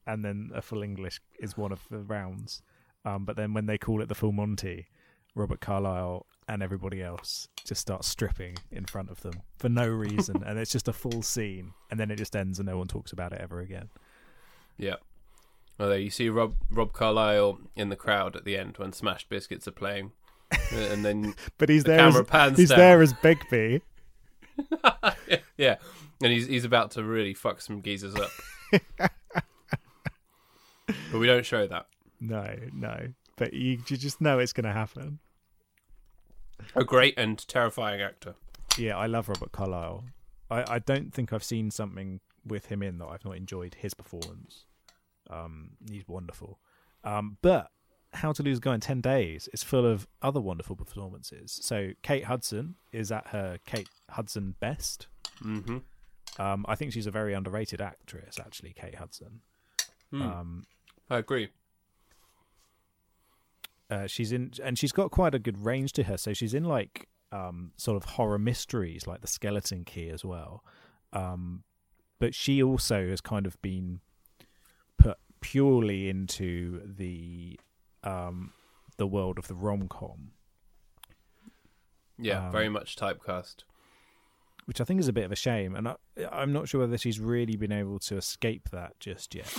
and then a full English is one of the rounds. Um, but then when they call it the Full Monty, Robert Carlyle and everybody else just starts stripping in front of them for no reason, and it's just a full scene, and then it just ends and no one talks about it ever again. Yeah. Although you see Rob Rob Carlyle in the crowd at the end when Smashed Biscuits are playing, and then but he's the there camera as, pans he's down. There as Begbie. yeah, yeah, and he's he's about to really fuck some geezers up. But we don't show that. No, no. But you, you just know it's going to happen. A great and terrifying actor. Yeah, I love Robert Carlyle. I, I don't think I've seen something with him in that I've not enjoyed his performance. Um, he's wonderful. Um, but How to Lose a Guy in ten Days is full of other wonderful performances. So Kate Hudson is at her Kate Hudson best. Mm-hmm. Um, I think she's a very underrated actress, actually, Kate Hudson. Mm. Um, I agree. Uh, she's in, and she's got quite a good range to her. So she's in like um, sort of horror mysteries, like The Skeleton Key as well. Um, but she also has kind of been put purely into the um, the world of the rom-com. Yeah, um, very much typecast. Which I think is a bit of a shame. And I, I'm not sure whether she's really been able to escape that just yet.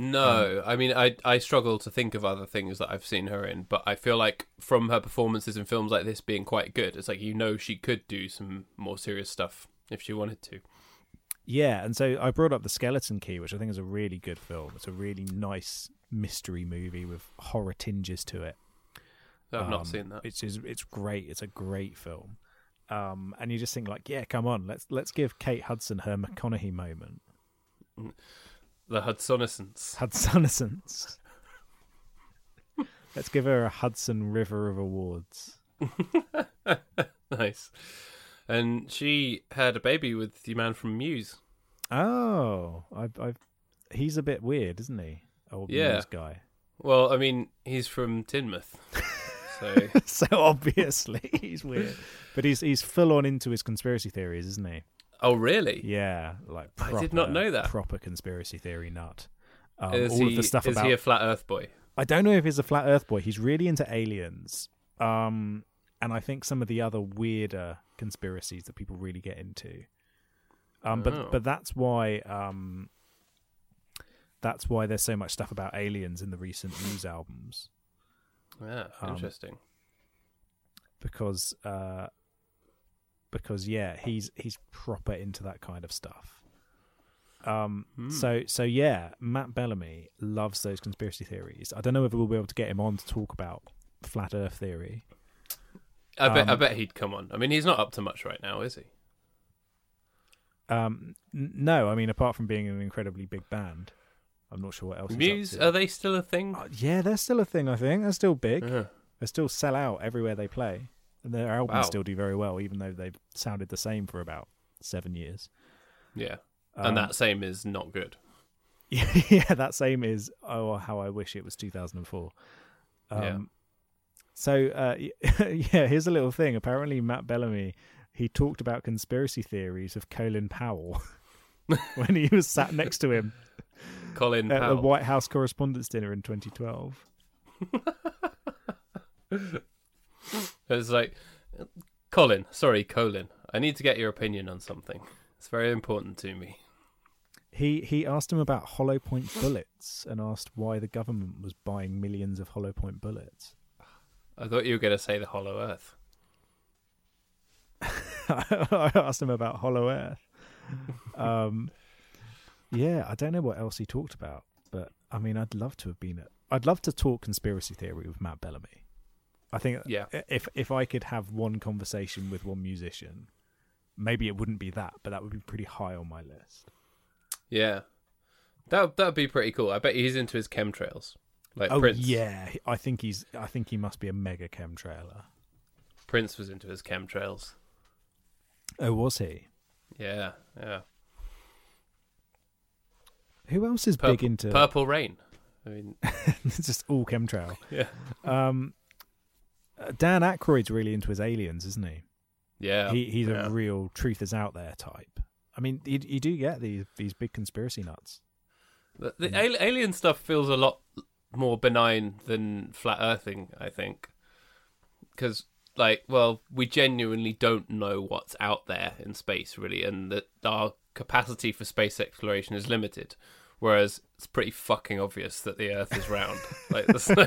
No, I mean, I I struggle to think of other things that I've seen her in, but I feel like from her performances in films like this being quite good, it's like, you know, she could do some more serious stuff if she wanted to. Yeah, and so I brought up The Skeleton Key, which I think is a really good film. It's a really nice mystery movie with horror tinges to it. I've um, not seen that. It's it's great. It's a great film. Um, and you just think like, yeah, come on, let's let's give Kate Hudson her McConaughey moment. Mm. The Hudsoniscence. Hudsoniscence. Let's give her a Hudson River of Awards. Nice. And she had a baby with the man from Muse. Oh, I, I, he's a bit weird, isn't he? Old yeah. Muse guy. Well, I mean, he's from Teignmouth. So, so obviously he's weird. But he's he's full on into his conspiracy theories, isn't he? Oh, really? Yeah, like proper, I did not know that. Proper conspiracy theory nut. Um, is all he, of the stuff is about, he a flat Earth boy? I don't know if he's a flat Earth boy. He's really into aliens, um, and I think some of the other weirder conspiracies that people really get into. Um, but oh. but that's why um, that's why there's so much stuff about aliens in the recent Muse albums. Yeah, um, interesting. Because uh, because yeah, he's he's proper into that kind of stuff. Um, mm. So so yeah, Matt Bellamy loves those conspiracy theories. I don't know whether we'll be able to get him on to talk about flat Earth theory. I bet um, I bet he'd come on. I mean, he's not up to much right now, is he? Um, n- no, I mean, apart from being an incredibly big band, I'm not sure what else. Muse, he's up to. Are they still a thing? Uh, yeah, they're still a thing. I think they're still big. Uh-huh. They still sell out everywhere they play, and their albums wow. still do very well, even though they've sounded the same for about seven years. Yeah, um, and that same is not good. Yeah, yeah, that same is. Oh, how I wish it was two thousand four. Um, yeah. So, uh, yeah, here's a little thing. Apparently, Matt Bellamy, he talked about conspiracy theories of Colin Powell when he was sat next to him Colin at Powell. The White House Correspondents' Dinner in twenty twelve. It's like, Colin, sorry, Colin, I need to get your opinion on something. It's very important to me. He he asked him about hollow point bullets and asked why the government was buying millions of hollow point bullets. I thought you were going to say the Hollow Earth. I asked him about Hollow Earth. Um, yeah, I don't know what else he talked about, but I mean, I'd love to have been at, I'd love to talk conspiracy theory with Matt Bellamy. I think yeah. if if I could have one conversation with one musician, maybe it wouldn't be that, but that would be pretty high on my list. Yeah, that that'd be pretty cool. I bet he's into his chemtrails. Like oh Prince. yeah, I think he's. I think he must be a mega chemtrailer. Prince was into his chemtrails. Oh, was he? Yeah, yeah. Who else is Purple, big into Purple Rain? I mean, it's just all chemtrail. Yeah. Um, Dan Aykroyd's really into his aliens, isn't he? Yeah. He, he's yeah. a real truth is out there type. I mean, you, you do get these these big conspiracy nuts. The, the yeah. al- alien stuff feels a lot more benign than flat earthing, I think, because like, well, we genuinely don't know what's out there in space, really, and that our capacity for space exploration is limited. Whereas it's pretty fucking obvious that the Earth is round. Like, there's no,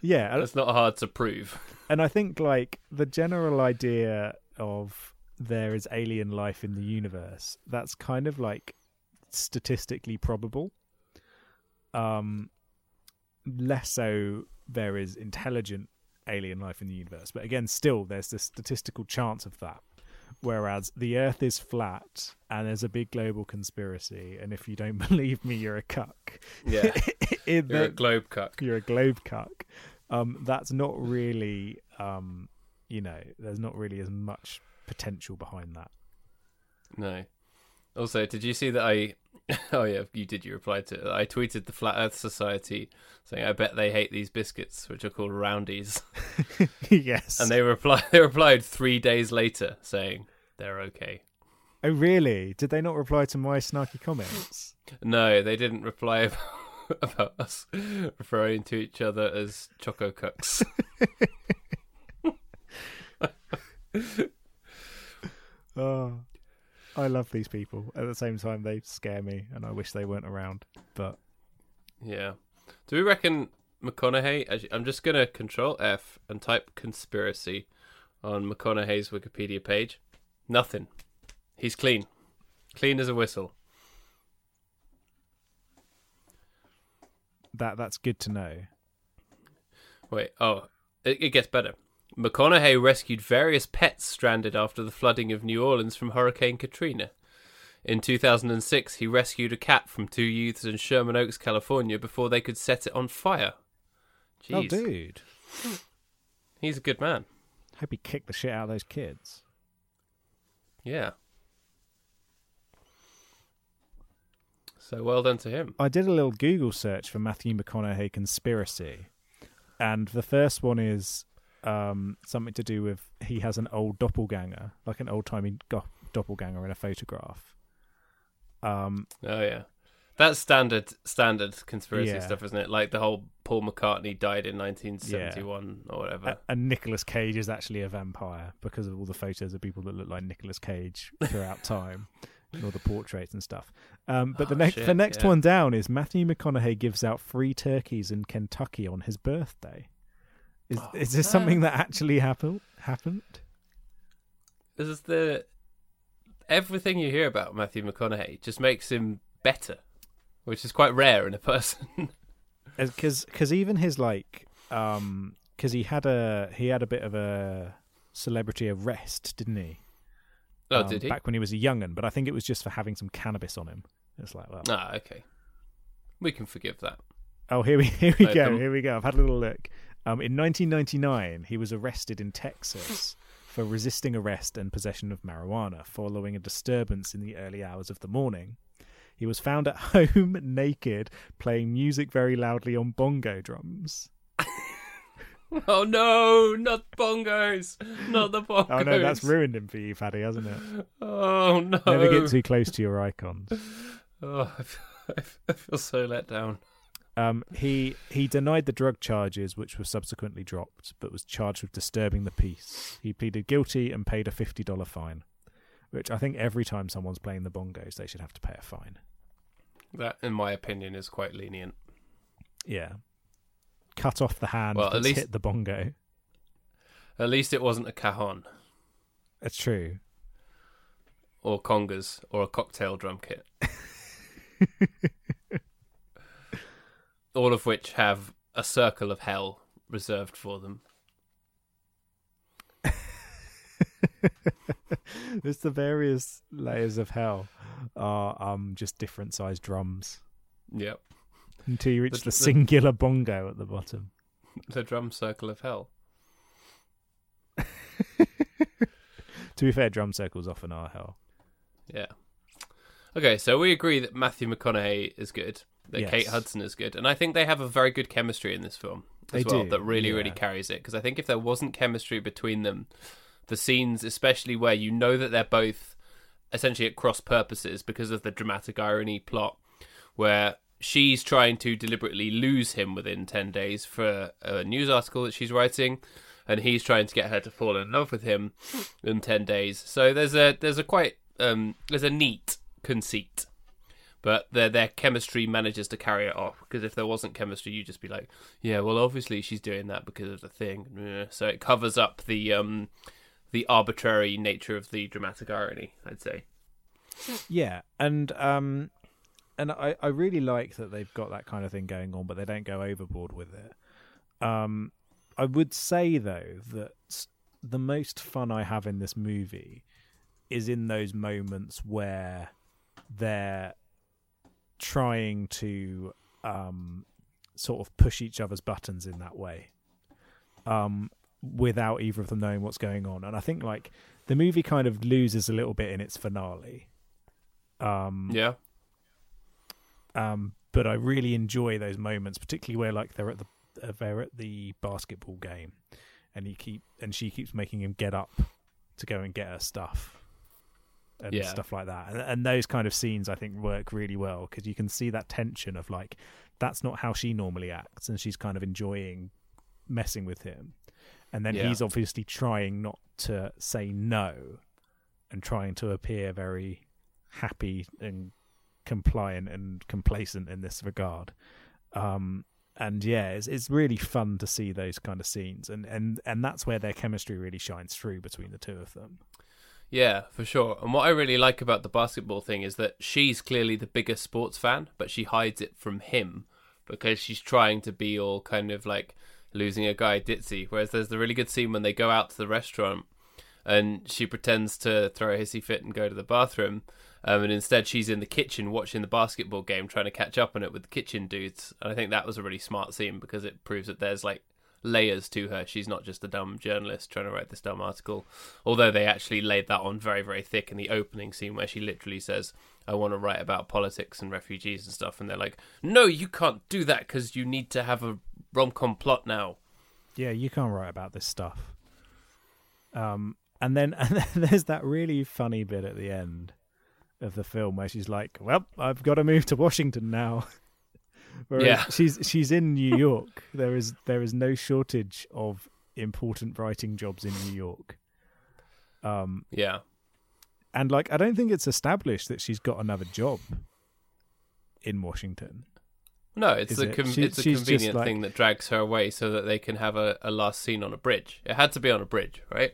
yeah, it's not hard to prove. And I think like the general idea of there is alien life in the universe, that's kind of like statistically probable. Um, less so there is intelligent alien life in the universe, but again, still there's the statistical chance of that. Whereas the Earth is flat and there's a big global conspiracy, and if you don't believe me, you're a cuck. Yeah, you're the, a globe cuck. You're a globe cuck. Um, that's not really, um, you know, there's not really as much potential behind that. No. Also, did you see that I? Oh yeah, you did. You replied to it. I tweeted the Flat Earth Society saying, "I bet they hate these biscuits, which are called roundies." Yes. And they replied. They replied three days later saying they're okay. Oh really? Did they not reply to my snarky comments? No, they didn't reply about, about us referring to each other as choco cucks. Oh. I love these people. At the same time, they scare me, and I wish they weren't around. But yeah, do we reckon McConaughey? I'm just gonna Control F and type conspiracy on McConaughey's Wikipedia page. Nothing. He's clean, clean as a whistle. That that's good to know. Wait, oh, it, it gets better. McConaughey rescued various pets stranded after the flooding of New Orleans from Hurricane Katrina. In two thousand six, he rescued a cat from two youths in Sherman Oaks, California, before they could set it on fire. Jeez. Oh, dude. He's a good man. Hope he kicked the shit out of those kids. Yeah. So well done to him. I did a little Google search for Matthew McConaughey conspiracy. And the first one is um, something to do with he has an old doppelganger, like an old-timey go- doppelganger in a photograph. Um, oh, yeah. That's standard standard conspiracy yeah. stuff, isn't it? Like the whole Paul McCartney died in nineteen seventy-one yeah. or whatever. A- and Nicolas Cage is actually a vampire because of all the photos of people that look like Nicolas Cage throughout time and all the portraits and stuff. Um, but oh, the, ne- shit, the next yeah. one down is Matthew McConaughey gives out free turkeys in Kentucky on his birthday. Is, oh, is this man. something that actually happen- happened? This is the... Everything you hear about Matthew McConaughey just makes him better, which is quite rare in a person. Because even his like, because um, he had a he had a bit of a celebrity arrest, didn't he? Oh, um, did he? Back when he was a young'un, but I think it was just for having some cannabis on him. It's like that. Ah, okay. We can forgive that. Oh, here we here we no, go. Don't... Here we go. I've had a little look. Um, in nineteen ninety-nine, he was arrested in Texas for resisting arrest and possession of marijuana following a disturbance in the early hours of the morning. He was found at home naked, playing music very loudly on bongo drums. Oh no, not bongos, not the bongos. Oh no, that's ruined him for you, Paddy, hasn't it? Oh no. Never get too close to your icons. Oh, I feel so let down. Um, he he denied the drug charges, which were subsequently dropped, but was charged with disturbing the peace. He pleaded guilty and paid a fifty dollars fine. Which I think every time someone's playing the bongos, they should have to pay a fine. That, in my opinion, is quite lenient. Yeah. Cut off the hand, well, at least hit the bongo. At least it wasn't a cajon. That's true. Or congas, or a cocktail drum kit. All of which have a circle of hell reserved for them. It's the various layers of hell are um, just different sized drums. Yep. Until you reach the, the, the singular bongo at the bottom. The drum circle of hell. To be fair, drum circles often are hell. Yeah. Okay, so we agree that Matthew McConaughey is good, that yes. Kate Hudson is good, and I think they have a very good chemistry in this film as they well do. that really, yeah. really carries it, because I think if there wasn't chemistry between them, the scenes, especially where you know that they're both essentially at cross purposes because of the dramatic irony plot, where she's trying to deliberately lose him within ten days for a news article that she's writing, and he's trying to get her to fall in love with him in ten days. So there's a there's a quite um, there's a neat conceit, but their their chemistry manages to carry it off. Because if there wasn't chemistry, you'd just be like, yeah, well, obviously she's doing that because of the thing. So it covers up the um. the arbitrary nature of the dramatic irony, I'd say. Yeah, and um, and I, I really like that they've got that kind of thing going on, but they don't go overboard with it. Um, I would say, though, that the most fun I have in this movie is in those moments where they're trying to um, sort of push each other's buttons in that way. Um without either of them knowing what's going on. And I think like the movie kind of loses a little bit in its finale. Um, yeah. Um, but I really enjoy those moments, particularly where like they're at the uh, they're at the basketball game, and he keep and she keeps making him get up to go and get her stuff and yeah. stuff like that. And, and those kind of scenes I think work really well because you can see that tension of like that's not how she normally acts, and she's kind of enjoying messing with him. And then yeah. he's obviously trying not to say no and trying to appear very happy and compliant and complacent in this regard. Um, and yeah, it's, it's really fun to see those kind of scenes. And, and, and that's where their chemistry really shines through between the two of them. Yeah, for sure. And what I really like about the basketball thing is that she's clearly the biggest sports fan, but she hides it from him because she's trying to be all kind of like... losing a guy ditzy, whereas there's the really good scene when they go out to the restaurant and she pretends to throw a hissy fit and go to the bathroom, um, and instead she's in the kitchen watching the basketball game trying to catch up on it with the kitchen dudes. And I think that was a really smart scene because it proves that there's like layers to her. She's not just a dumb journalist trying to write this dumb article. Although they actually laid that on very, very thick in the opening scene where she literally says, I want to write about politics and refugees and stuff. And they're like, no, you can't do that because you need to have a rom-com plot now. Yeah, you can't write about this stuff. Um, and then, and then there's that really funny bit at the end of the film where she's like, well, I've got to move to Washington now. Whereas yeah. she's she's in New York. There is there is no shortage of important writing jobs in New York. Um, yeah. And like, I don't think it's established that she's got another job in Washington. No, it's a com- it? she, it's a convenient like, thing that drags her away so that they can have a, a last scene on a bridge. It had to be on a bridge, right?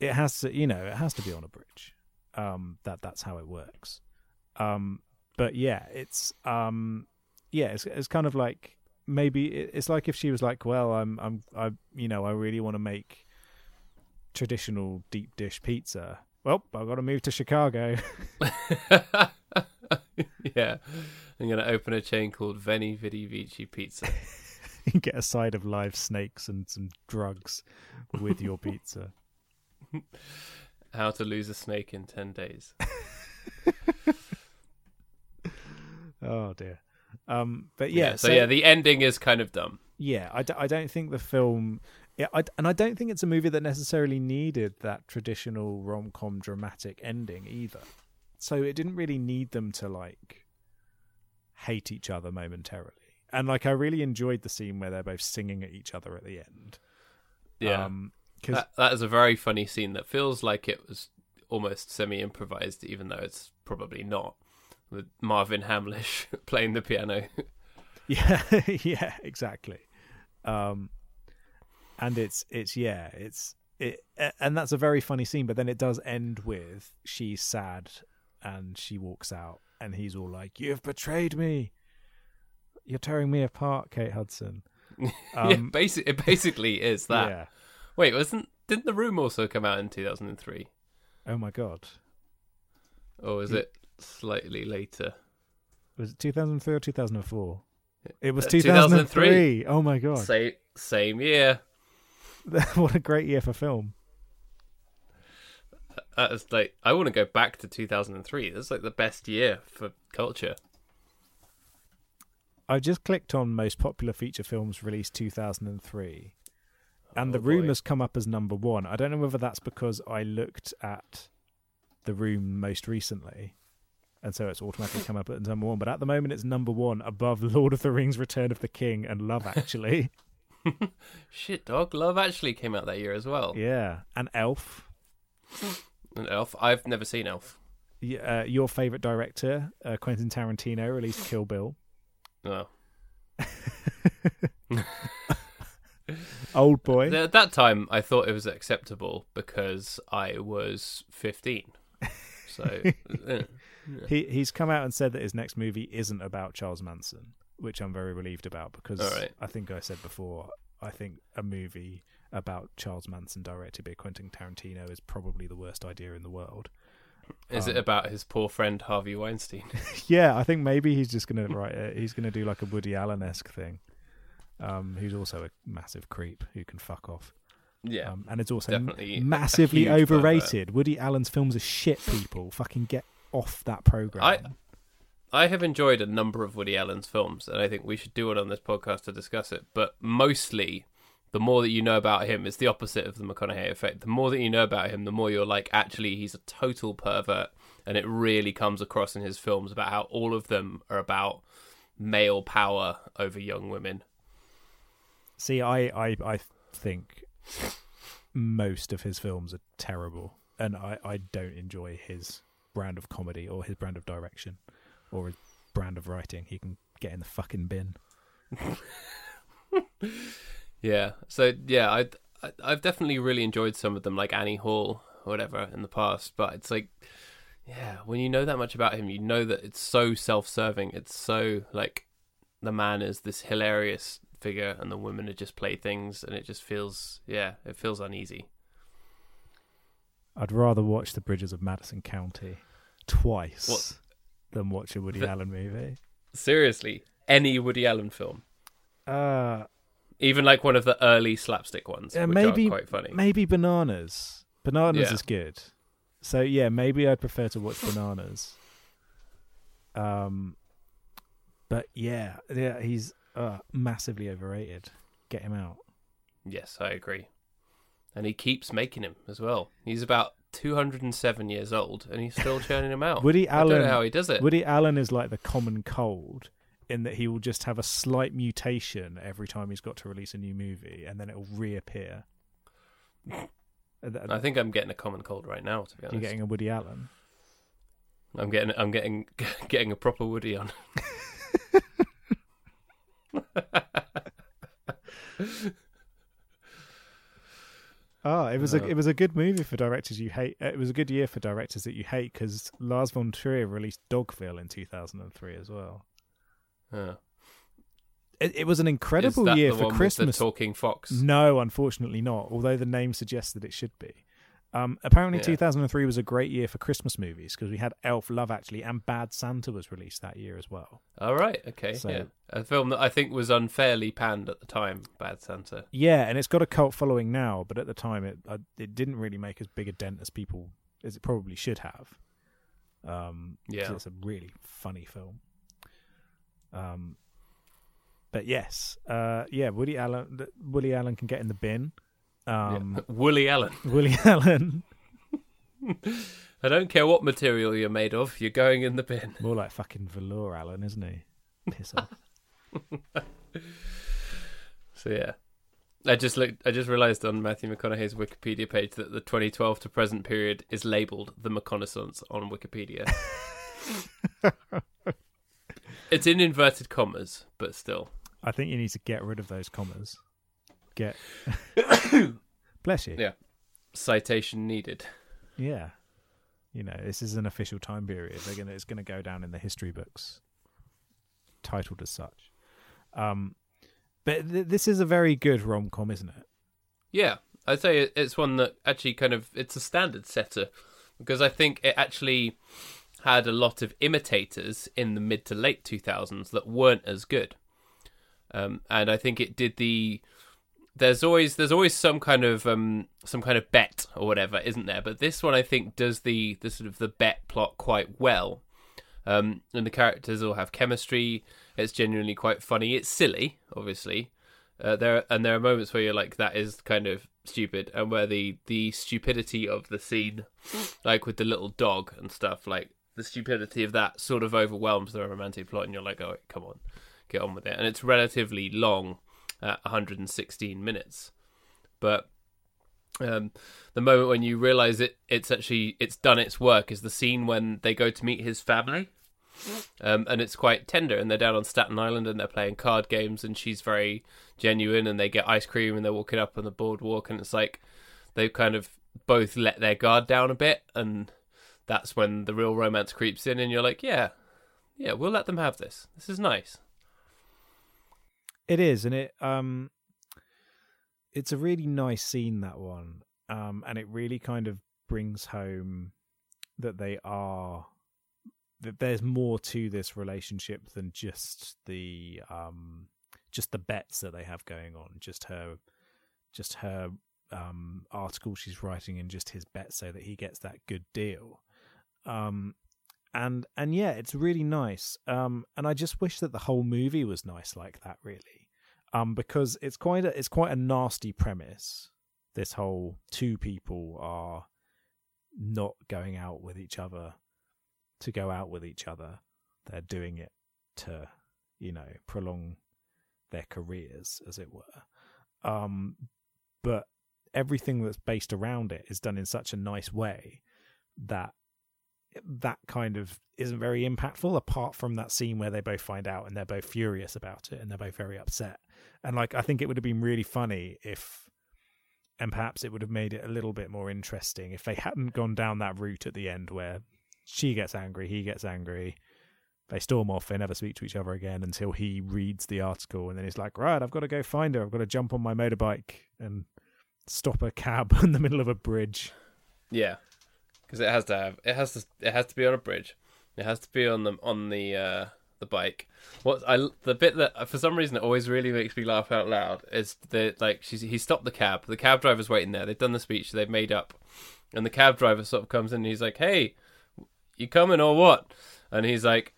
It has to, you know, it has to be on a bridge. Um, that that's how it works. Um, but yeah, it's um, yeah, it's it's kind of like maybe it, it's like if she was like, well, I'm I'm I you know I really want to make traditional deep dish pizza. Well, I've got to move to Chicago. Yeah, I'm going to open a chain called Veni Vidi Vici Pizza. You get a side of live snakes and some drugs with your pizza. How to lose a snake in ten days. Oh, dear. Um, but yeah. yeah so, so, yeah, the ending is kind of dumb. Yeah, I, d- I don't think the film... Yeah, I, and I don't think it's a movie that necessarily needed that traditional rom-com dramatic ending either. So it didn't really need them to, like, hate each other momentarily. And, like, I really enjoyed the scene where they're both singing at each other at the end. Yeah. Um, cause... that, that is a very funny scene that feels like it was almost semi-improvised, even though it's probably not. With Marvin Hamlish playing the piano. Yeah, yeah, exactly. Um... And it's it's yeah it's it and that's a very funny scene, but then it does end with she's sad and she walks out and he's all like, "You've betrayed me. You're tearing me apart, Kate Hudson." Um, yeah, basically it basically is that. Yeah. Wait, wasn't didn't The Room also come out in two thousand three? Oh my god. Or was it, it slightly later? Was it two thousand three or two thousand four? It was uh, two thousand three. two thousand three. Oh my god. Same same year. What a great year for film. That is like, I want to go back to two thousand three. That's like the best year for culture. I just clicked on most popular feature films released two thousand three. And oh, The Room boy. has come up as number one. I don't know whether that's because I looked at The Room most recently. And so it's automatically come up at number one. But at the moment, it's number one above Lord of the Rings, Return of the King and Love Actually. Shit, dog. Love Actually came out that year as well. Yeah, and Elf. And Elf. I've never seen Elf. Yeah, uh, your favourite director, uh, Quentin Tarantino, released Kill Bill. Oh. Old boy. At that time, I thought it was acceptable because I was fifteen. So yeah. he he's come out and said that his next movie isn't about Charles Manson, which I'm very relieved about because right. I think I said before, I think a movie about Charles Manson directed by Quentin Tarantino is probably the worst idea in the world. Is um, it about his poor friend Harvey Weinstein? Yeah, I think maybe he's just going to write it. He's going to do like a Woody Allen-esque thing. Um, who's also a massive creep who can fuck off. Yeah. Um, and it's also massively overrated. Pervert. Woody Allen's films are shit, people. Fucking get off that program. I... I have enjoyed a number of Woody Allen's films, and I think we should do it on this podcast to discuss it. But mostly, the more that you know about him, it's the opposite of the McConaughey effect. The more that you know about him, the more you're like, actually, he's a total pervert. And it really comes across in his films about how all of them are about male power over young women. See, I, I, I think most of his films are terrible, and I, I don't enjoy his brand of comedy or his brand of direction. Or his brand of writing. He can get in the fucking bin. Yeah. So, yeah, I, I, I've definitely really enjoyed some of them, like Annie Hall or whatever in the past. But it's like, yeah, when you know that much about him, you know that it's so self-serving. It's so, like, the man is this hilarious figure and the women are just playthings. And it just feels, yeah, it feels uneasy. I'd rather watch The Bridges of Madison County twice. What? Than watch a Woody the, Allen movie. Seriously, any Woody Allen film. Uh, Even like one of the early slapstick ones, yeah, which maybe, are quite funny. Maybe Bananas. Bananas yeah. is good. So yeah, maybe I prefer to watch Bananas. Um, but yeah, yeah, he's uh, massively overrated. Get him out. Yes, I agree. And he keeps making him as well. He's about two hundred seven years old, and he's still churning him out. Woody Allen, I don't know how he does it. Woody Allen is like the common cold, in that he will just have a slight mutation every time he's got to release a new movie, and then it will reappear. I think I'm getting a common cold right now, to be honest. You're getting a Woody Allen. I'm getting, I'm getting, getting a proper Woody on. Oh, it was oh. a it was a good movie for directors you hate. It was a good year for directors that you hate, because Lars von Trier released Dogville in two thousand and three as well. Huh. It, it was an incredible Is that year the for one Christmas. With the talking fox? No, unfortunately not. Although the name suggests that it should be. Um, apparently, yeah. two thousand and three was a great year for Christmas movies, because we had Elf, Love Actually, and Bad Santa was released that year as well. All right, okay, so, yeah, a film that I think was unfairly panned at the time, Bad Santa. Yeah, and it's got a cult following now, but at the time, it uh, it didn't really make as big a dent as people as it probably should have. Um, yeah, it's a really funny film. Um, but yes, uh, yeah, Woody Allen, Woody Allen can get in the bin. Um, yeah. Woolly Allen. Woolly Allen. I don't care what material you're made of, you're going in the bin. More like fucking Velour Allen, isn't he? Piss off. So yeah, I just looked. I just realised on Matthew McConaughey's Wikipedia page that the twenty twelve to present period is labelled the McConaissance on Wikipedia. It's in inverted commas, but still. I think you need to get rid of those commas. Get bless you. Yeah, citation needed. Yeah, you know, this is an official time period. They're gonna, it's gonna go down in the history books, titled as such. Um, but th- this is a very good rom-com, isn't it? Yeah, I'd say it's one that actually kind of, it's a standard setter, because I think it actually had a lot of imitators in the mid to late two thousands that weren't as good. Um, and I think it did the There's always there's always some kind of um, some kind of bet or whatever, isn't there? But this one, I think, does the, the sort of the bet plot quite well, um, and the characters all have chemistry. It's genuinely quite funny. It's silly, obviously. Uh, there and there are moments where you're like, that is kind of stupid, and where the, the stupidity of the scene, like with the little dog and stuff, like the stupidity of that sort of overwhelms the romantic plot, and you're like, oh, come on, get on with it. And it's relatively long. At one hundred sixteen minutes, but um, the moment when you realise it, it's actually it's done its work is the scene when they go to meet his family, um, and it's quite tender. And they're down on Staten Island and they're playing card games, and she's very genuine. And they get ice cream and they're walking up on the boardwalk, and it's like they've kind of both let their guard down a bit, and that's when the real romance creeps in. And you're like, yeah, yeah, we'll let them have this. This is nice. It is, and it um, it's a really nice scene, that one, um, and it really kind of brings home that they are that there's more to this relationship than just the um, just the bets that they have going on, just her, just her um, article she's writing, and just his bet so that he gets that good deal, um, and and yeah, it's really nice, um, and I just wish that the whole movie was nice like that, really. Um, because it's quite a, it's quite a nasty premise. This whole two people are not going out with each other to go out with each other. They're doing it to, you know, prolong their careers, as it were. Um, but everything that's based around it is done in such a nice way that that kind of isn't very impactful, apart from that scene where they both find out and they're both furious about it and they're both very upset. And like, I think it would have been really funny if, and perhaps it would have made it a little bit more interesting if they hadn't gone down that route at the end where she gets angry, he gets angry, they storm off, they never speak to each other again until he reads the article, and then he's like, right, I've got to go find her, I've got to jump on my motorbike and stop a cab in the middle of a bridge. Yeah. Because it has to have, it has to, it has to be on a bridge. It has to be on the on the uh, the bike. What I the bit that for some reason it always really makes me laugh out loud is that like she's, he stopped the cab. The cab driver's waiting there. They've done the speech. They've made up, and the cab driver sort of comes in and he's like, "Hey, you coming or what?" And he's like,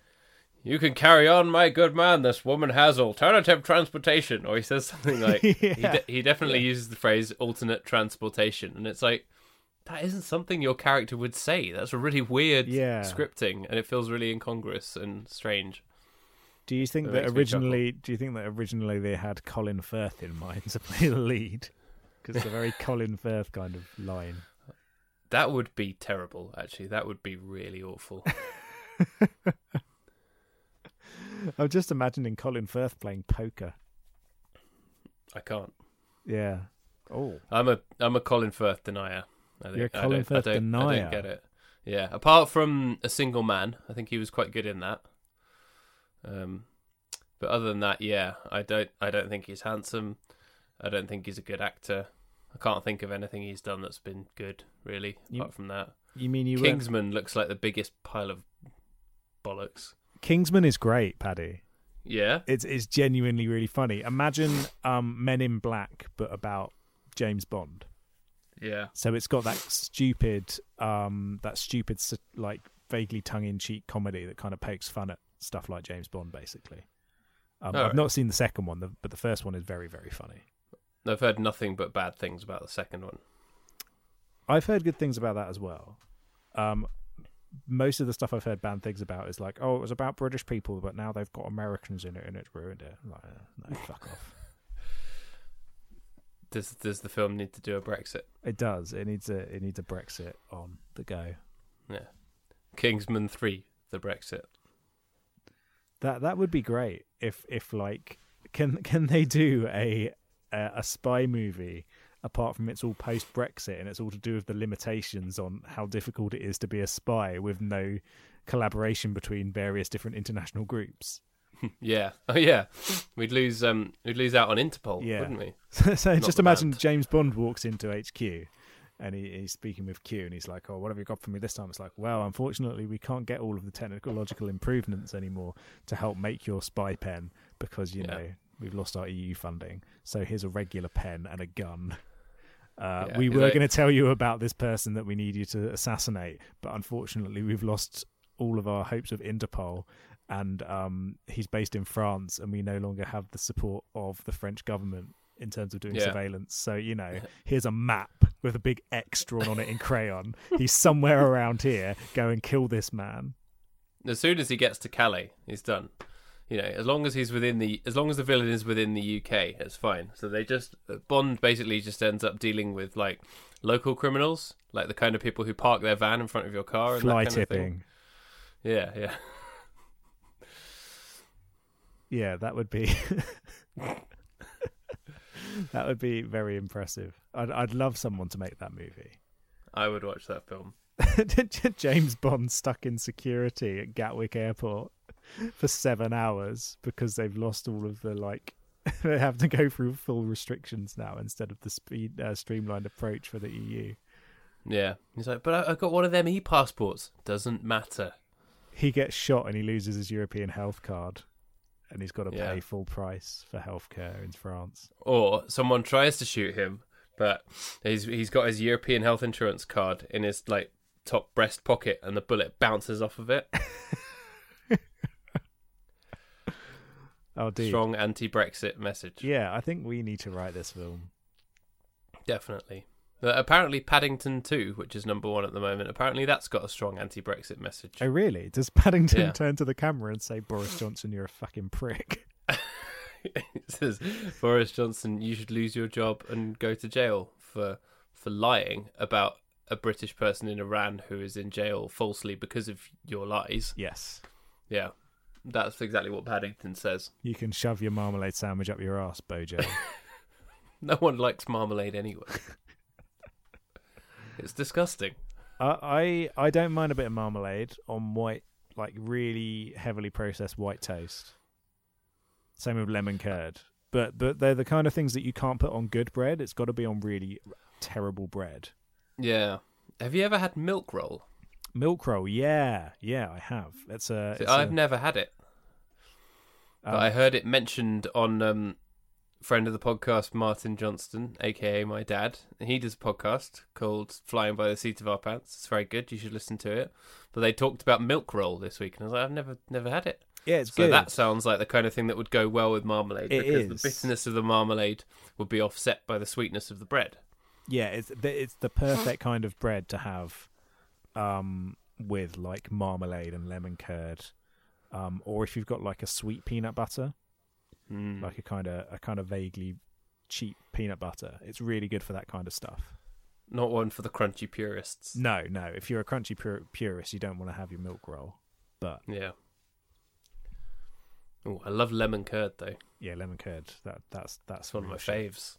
"You can carry on, my good man. This woman has alternative transportation." Or he says something like, yeah. he, de- he definitely yeah. uses the phrase alternate transportation. And it's like, that isn't something your character would say. That's a really weird yeah. scripting, and it feels really incongruous and strange. Do you think it that originally do you think that originally they had Colin Firth in mind to play the lead? Because it's a very Colin Firth kind of line. That would be terrible, actually. That would be really awful. I'm just imagining Colin Firth playing poker. I can't. Yeah. Oh. I'm a I'm a Colin Firth denier. I think. You're a Colin Firth I denier. I don't get it. Yeah. Apart from A Single Man, I think he was quite good in that. Um, but other than that, yeah, I don't I don't think he's handsome. I don't think he's a good actor. I can't think of anything he's done that's been good, really. You, apart from that, you mean you Kingsman weren't... looks like the biggest pile of bollocks. Kingsman is great, Paddy. Yeah, it's it's genuinely really funny. Imagine um, Men in Black, but about James Bond. Yeah. So it's got that stupid, um, that stupid, like vaguely tongue-in-cheek comedy that kind of pokes fun at stuff like James Bond, basically. Um, I've right. not seen the second one, but the first one is very, very funny. I've heard nothing but bad things about the second one. I've heard good things about that as well. Um, most of the stuff I've heard bad things about is like, oh, it was about British people, but now they've got Americans in it and it's ruined it. I'm like, no, fuck off. Does does the film need to do a Brexit? It does. It needs a it needs a Brexit on the go. Yeah, Kingsman three, the Brexit. That that would be great if if like can can they do a a, a spy movie? Apart from it's all post-Brexit and it's all to do with the limitations on how difficult it is to be a spy with no collaboration between various different international groups. Yeah. Oh, yeah. We'd lose um, we'd lose out on Interpol, yeah. wouldn't we? So Not just imagine band. James Bond walks into H Q and he, he's speaking with Q and he's like, oh, what have you got for me this time? It's like, well, unfortunately, we can't get all of the technological improvements anymore to help make your spy pen because, you yeah. know, we've lost our E U funding. So here's a regular pen and a gun. Uh, yeah, we were like, going to tell you about this person that we need you to assassinate, but unfortunately we've lost all of our hopes of Interpol, and um, he's based in France, and we no longer have the support of the French government in terms of doing yeah. surveillance. So, you know, here's a map with a big X drawn on it in crayon. He's somewhere around here. Go and kill this man. As soon as he gets to Calais, he's done. You know, as long as he's within the, as long as the villain is within the U K, it's fine. So they just, Bond basically just ends up dealing with like local criminals, like the kind of people who park their van in front of your car and fly that kind tipping. Of thing. Yeah, yeah, yeah. That would be, that would be very impressive. I'd, I'd love someone to make that movie. I would watch that film. James Bond stuck in security at Gatwick Airport for seven hours because they've lost all of the like they have to go through full restrictions now instead of the speed uh, streamlined approach for the E U. Yeah, he's like, but I, I got one of them e-passports. Doesn't matter. He gets shot and he loses his European health card, and he's got to yeah. pay full price for healthcare in France. Or someone tries to shoot him, but he's he's got his European health insurance card in his like top breast pocket, and the bullet bounces off of it. Oh, dude. Strong anti-Brexit message. Yeah, I think we need to write this film. Definitely. But apparently Paddington two, which is number one at the moment, apparently that's got a strong anti-Brexit message. Oh, really? Does Paddington yeah. turn to the camera and say, Boris Johnson, you're a fucking prick? It says, Boris Johnson, you should lose your job and go to jail for for lying about a British person in Iran who is in jail falsely because of your lies. Yes. Yeah. That's exactly what Paddington says. You can shove your marmalade sandwich up your ass, Bojo. No one likes marmalade anyway. It's disgusting. Uh, I I don't mind a bit of marmalade on white, like really heavily processed white toast. Same with lemon curd. But, but they're the kind of things that you can't put on good bread. It's got to be on really terrible bread. Yeah. Have you ever had milk roll? Milk roll, yeah, yeah, I have. It's a. It's I've a... never had it. Um, but I heard it mentioned on um, friend of the podcast, Martin Johnston, a k a my dad. He does a podcast called Flying by the Seat of Our Pants. It's very good. You should listen to it. But they talked about milk roll this week, and I was like, I've never never had it. Yeah, it's so good. So that sounds like the kind of thing that would go well with marmalade. It because is. The bitterness of the marmalade would be offset by the sweetness of the bread. Yeah, it's it's the perfect kind of bread to have um, with like marmalade and lemon curd. Um, or if you've got like a sweet peanut butter, mm. like a kind of a kind of vaguely cheap peanut butter, it's really good for that kind of stuff. Not one for the crunchy purists. No, no. If you're a crunchy pur- purist, you don't want to have your milk roll. But yeah. Oh, I love lemon curd though. Yeah, lemon curd. That that's that's one of my faves.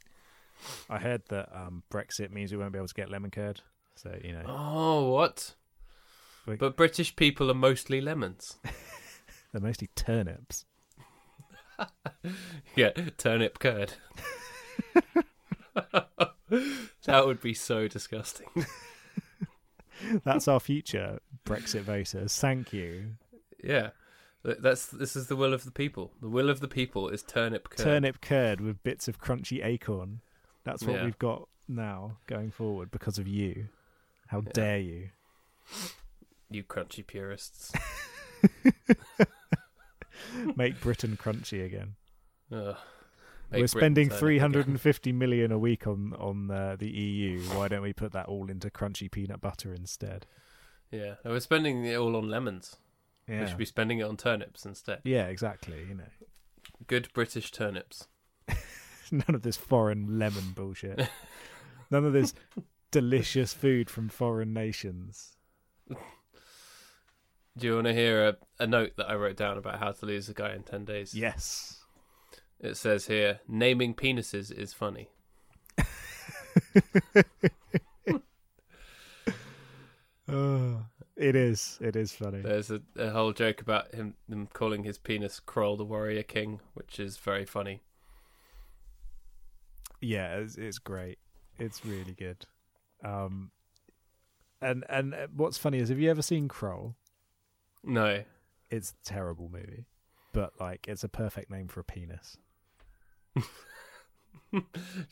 I heard that um, Brexit means we won't be able to get lemon curd. So you know. Oh, what? We... But British people are mostly lemons. They're mostly turnips. Yeah, turnip curd. That would be so disgusting. That's our future, Brexit voters. Thank you. Yeah, that's this is the will of the people. The will of the people is turnip curd. Turnip curd with bits of crunchy acorn. That's what yeah. we've got now going forward because of you. How yeah. dare you? You crunchy purists. Make Britain crunchy again. Ugh. We're spending three hundred fifty million a week on on uh, the E U. Why don't we put that all into crunchy peanut butter instead? Yeah, we're spending it all on lemons. Yeah. We should be spending it on turnips instead. Yeah, exactly. You know, good British turnips. None of this foreign lemon bullshit. None of this delicious food from foreign nations. Do you want to hear a, a note that I wrote down about how to lose a guy in ten days? Yes. It says here, naming penises is funny. Oh, it is. It is funny. There's a, a whole joke about him, him calling his penis Kroll the Warrior King, which is very funny. Yeah, it's, it's great. It's really good. Um, and and what's funny is, have you ever seen Kroll? No. It's a terrible movie, but like it's a perfect name for a penis.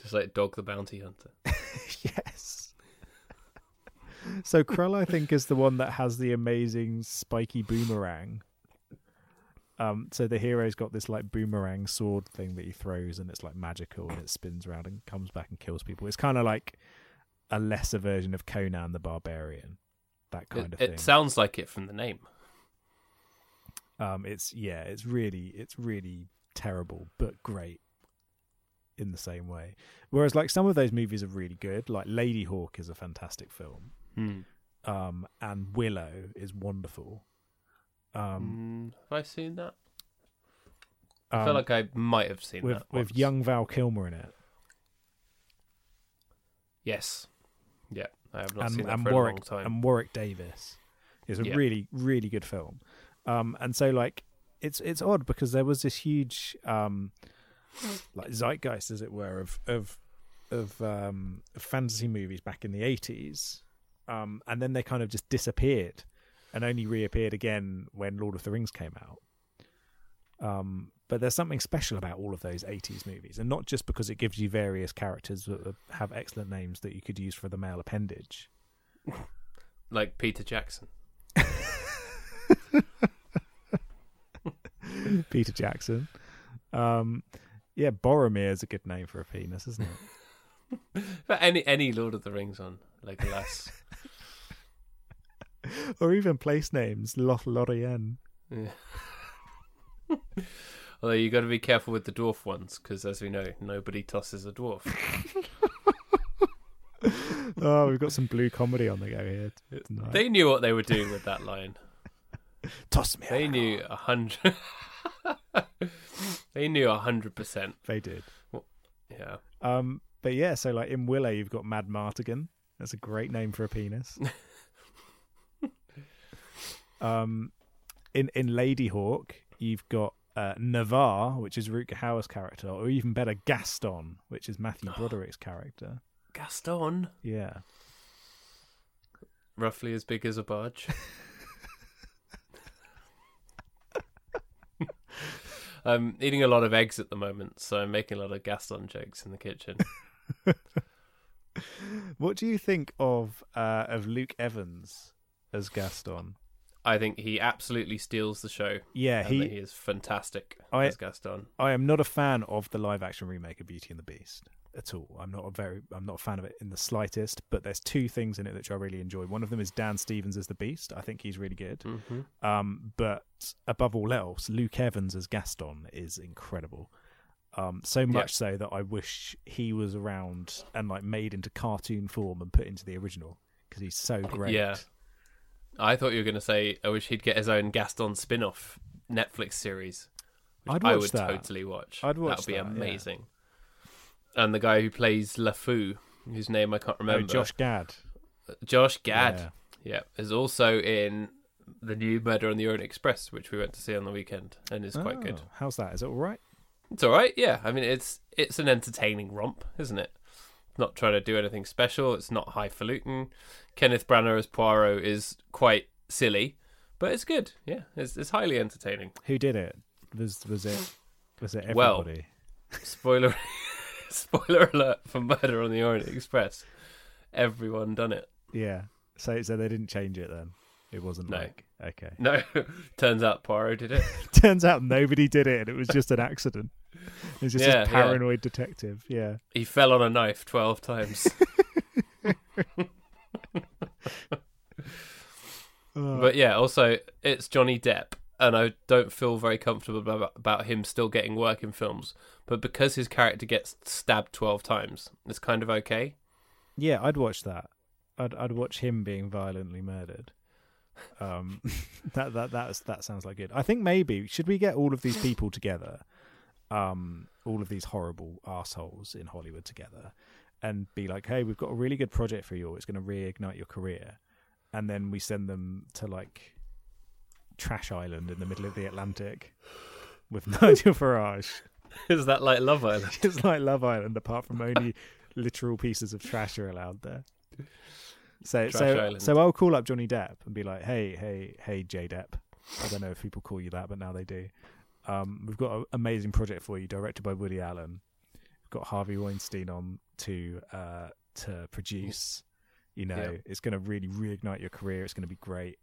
Just like Dog the Bounty Hunter. Yes. So Krull, I think, is the one that has the amazing spiky boomerang. Um, so the hero's got this like boomerang sword thing that he throws, and it's like magical, and it spins around and comes back and kills people. It's kind of like a lesser version of Conan the Barbarian. That kind it, of thing. It sounds like it from the name. Um, it's yeah, it's really, it's really terrible, but great in the same way. Whereas, like some of those movies are really good. Like Lady Hawk is a fantastic film, mm. um, and Willow is wonderful. Um, mm, have I seen that? I um, feel like I might have seen with, that once. With young Val Kilmer in it. Yes. Yeah. I have not and, seen that and for Warwick, a long time. And Warwick Davis is a yeah. really, really good film. Um, and so, like, it's it's odd because there was this huge, um, like, zeitgeist, as it were, of of of um, fantasy movies back in the eighties, um, and then they kind of just disappeared, and only reappeared again when Lord of the Rings came out. Um, but there's something special about all of those eighties movies, and not just because it gives you various characters that have excellent names that you could use for the male appendage. Like Peter Jackson. Peter Jackson. Um, yeah, Boromir is a good name for a penis, isn't it? But any, any Lord of the Rings on, like Lass. Or even place names, Lothlorien. Yeah. Although you got to be careful with the dwarf ones, because as we know, nobody tosses a dwarf. Oh, we've got some blue comedy on the go here tonight. They knew what they were doing with that line. Toss me. They out. Knew a hundred. They knew a hundred percent. They did. Well, yeah. Um. But yeah. So like in Willow, you've got Mad Martigan. That's a great name for a penis. um. In in Lady Hawk. You've got uh, Navarre, which is Rutger Hauer's character, or even better, Gaston, which is Matthew Broderick's character. Gaston? Yeah. Roughly as big as a barge. I'm eating a lot of eggs at the moment, so I'm making a lot of Gaston jokes in the kitchen. What do you think of uh, of Luke Evans as Gaston? I think he absolutely steals the show. Yeah, he, he is fantastic I, as Gaston. I am not a fan of the live action remake of Beauty and the Beast at all. I'm not a very I'm not a fan of it in the slightest, but there's two things in it which I really enjoy. One of them is Dan Stevens as the Beast. I think he's really good. Mm-hmm. Um, but above all else, Luke Evans as Gaston is incredible. Um, so much yeah. so that I wish he was around and like made into cartoon form and put into the original, because he's so great. Yeah. I thought you were going to say, I wish he'd get his own Gaston spin-off Netflix series. Which I'd watch I would that. totally watch. I'd watch that. That would be amazing. Yeah. And the guy who plays LeFou, whose name I can't remember. Oh, Josh Gad. Josh Gad, yeah. yeah, is also in the new Murder on the Orient Express, which we went to see on the weekend, and is oh, quite good. How's that? Is it all right? It's all right, yeah. I mean, it's it's an entertaining romp, isn't it? Not trying to do anything special. It's not highfalutin. Kenneth Branagh as Poirot is quite silly, but it's good. Yeah, it's it's highly entertaining. Who did it? Was was it was it everybody? Well, spoiler spoiler alert for Murder on the Orient Express. Everyone done it. Yeah. So so they didn't change it then. It wasn't no. like okay. No. Turns out Poirot did it. Turns out nobody did it, and it was just an accident. It was just yeah, this paranoid yeah. detective. Yeah. He fell on a knife twelve times. But yeah, also it's Johnny Depp, and I don't feel very comfortable about him still getting work in films. But because his character gets stabbed twelve times, it's kind of okay. Yeah, I'd watch that. I'd I'd watch him being violently murdered. Um, that that that is, that sounds like good. I think maybe should we get all of these people together, um, all of these horrible assholes in Hollywood together, and be like, hey, we've got a really good project for you. It's going to reignite your career. And then we send them to like Trash Island in the middle of the Atlantic with Nigel Farage. Is that like Love Island? It's like Love Island, apart from only literal pieces of trash are allowed there. So, Trash so, Island. so I'll call up Johnny Depp and be like, hey, hey, hey, J Depp. I don't know if people call you that, but now they do. Um, we've got an amazing project for you, directed by Woody Allen. We've got Harvey Weinstein on to uh, to produce. You know, yeah. It's going to really reignite your career. It's going to be great.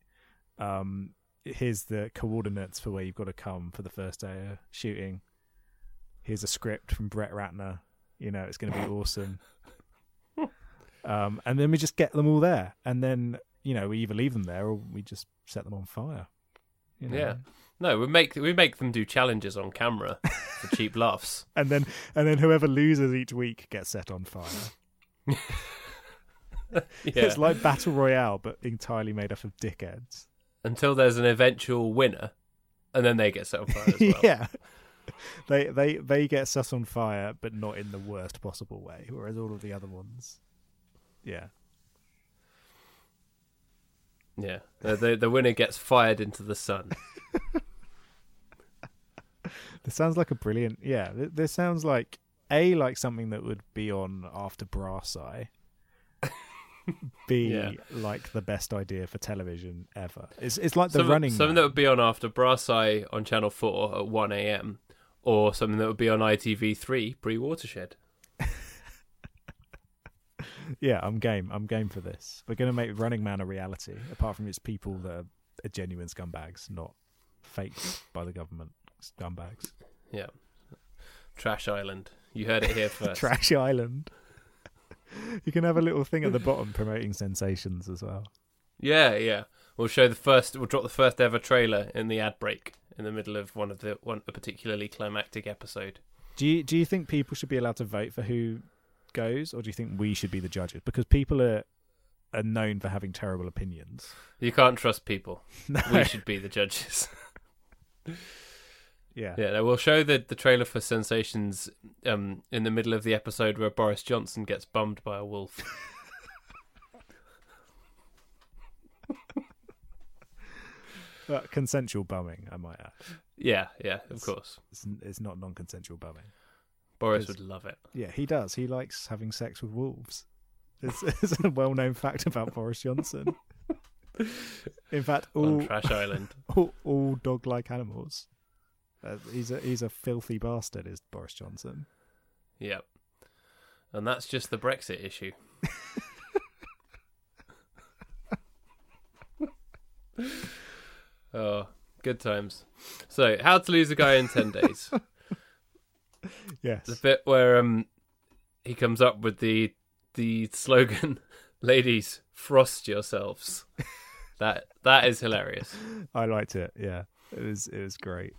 Um, here's the coordinates for where you've got to come for the first day of shooting. Here's a script from Brett Ratner. You know, it's going to be awesome. Um, and then we just get them all there, and then you know we either leave them there or we just set them on fire. You know? Yeah, no, we make we make them do challenges on camera for cheap laughs, and then and then whoever loses each week gets set on fire. yeah. It's like Battle Royale, but entirely made up of dickheads. Until there's an eventual winner, and then they get set on fire as well. yeah. They they they get set on fire, but not in the worst possible way. Whereas all of the other ones. Yeah. Yeah. The, the the winner gets fired into the sun. This sounds like a brilliant... Yeah, this sounds like, A, like something that would be on after Brass Eye. B, yeah. like the best idea for television ever. It's it's like the something, running... Something man. that would be on after Brass Eye on Channel four at one a.m. or something that would be on I T V three pre-Watershed. Yeah, I'm game. I'm game for this. We're going to make Running Man a reality, apart from its people that are genuine scumbags, not faked by the government scumbags. Yeah. Trash Island. You heard it here first. Trash Island. You can have a little thing at the bottom promoting sensations as well. Yeah, yeah. We'll show the first, we'll drop the first ever trailer in the ad break in the middle of one of the, one, a particularly climactic episode. Do you, do you think people should be allowed to vote for who goes, or do you think we should be the judges? Because people are are known for having terrible opinions. You can't trust people. No. We should be the judges. yeah, yeah. No, we'll show the the trailer for Sensations um, in the middle of the episode where Boris Johnson gets bummed by a wolf. But consensual bumming, I might add. Yeah, yeah. Of it's, course, it's, it's not non-consensual bumming. Boris would love it. Yeah, he does. He likes having sex with wolves. It's, it's a well-known fact about Boris Johnson. In fact, all, on Trash Island. all, all dog-like animals Uh, he's a he's a filthy bastard, is Boris Johnson. Yep. And that's just the Brexit issue. Oh, good times. So, How to Lose a Guy in ten days. Yes. The bit where um he comes up with the the slogan, ladies, frost yourselves. That that is hilarious. I liked it. Yeah, it was it was great.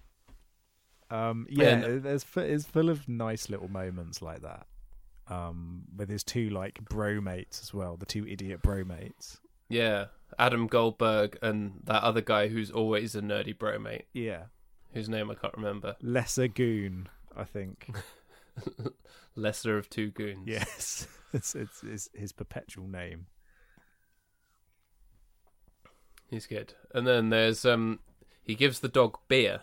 Um, yeah, yeah. There's it's full of nice little moments like that. Um, with his two like bromates as well, the two idiot bromates. Yeah, Adam Goldberg and that other guy who's always a nerdy bromate. Yeah, whose name I can't remember. Lesser Goon, I think. Lesser of Two Goons. Yes, it's, it's it's his perpetual name. He's good. And then there's um, he gives the dog beer.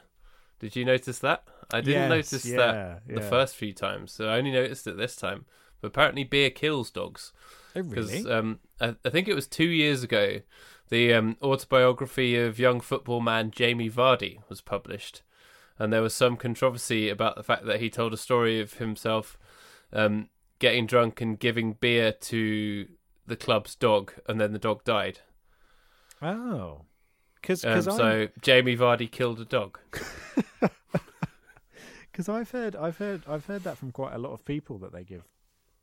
Did you notice that? I didn't yes, notice yeah, that yeah. the first few times, so I only noticed it this time. But apparently, beer kills dogs. Oh, really? Um, I, I think it was two years ago, the um, autobiography of young football man Jamie Vardy was published, and there was some controversy about the fact that he told a story of himself um, getting drunk and giving beer to the club's dog, and then the dog died. Oh, cause, um, cause so Jamie Vardy killed a dog. Because I've heard, I've heard, I've heard that from quite a lot of people that they give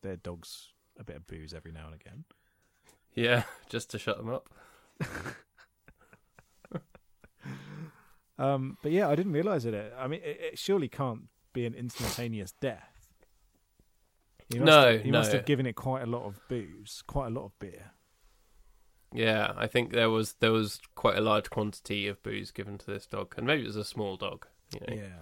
their dogs a bit of booze every now and again. Yeah, just to shut them up. um, but yeah, I didn't realise it. I mean, it, it surely can't be an instantaneous death. He must no, have, he no. must have given it quite a lot of booze, quite a lot of beer. Yeah, I think there was there was quite a large quantity of booze given to this dog, and maybe it was a small dog. You know? Yeah,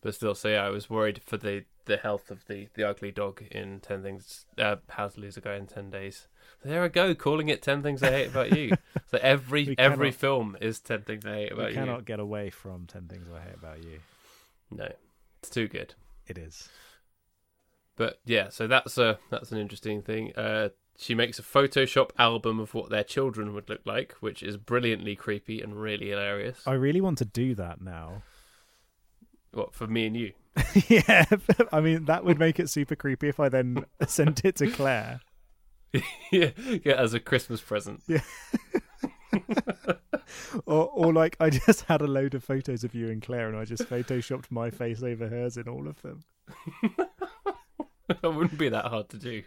but still, so yeah, I was worried for the, the health of the, the ugly dog in ten things. Uh, How to Lose a Guy in ten days. There I go, calling it ten things I hate about you. So every we every cannot, film is ten things I hate about you. You cannot get away from ten things I hate about you. No, it's too good. It is. But yeah, so that's a that's an interesting thing. Uh, She makes a Photoshop album of what their children would look like, which is brilliantly creepy and really hilarious. I really want to do that now. What, for me and you? Yeah, I mean, that would make it super creepy if I then sent it to Claire. Yeah, yeah, as a Christmas present. Yeah. or, or like, I just had a load of photos of you and Claire and I just Photoshopped my face over hers in all of them. That wouldn't be that hard to do.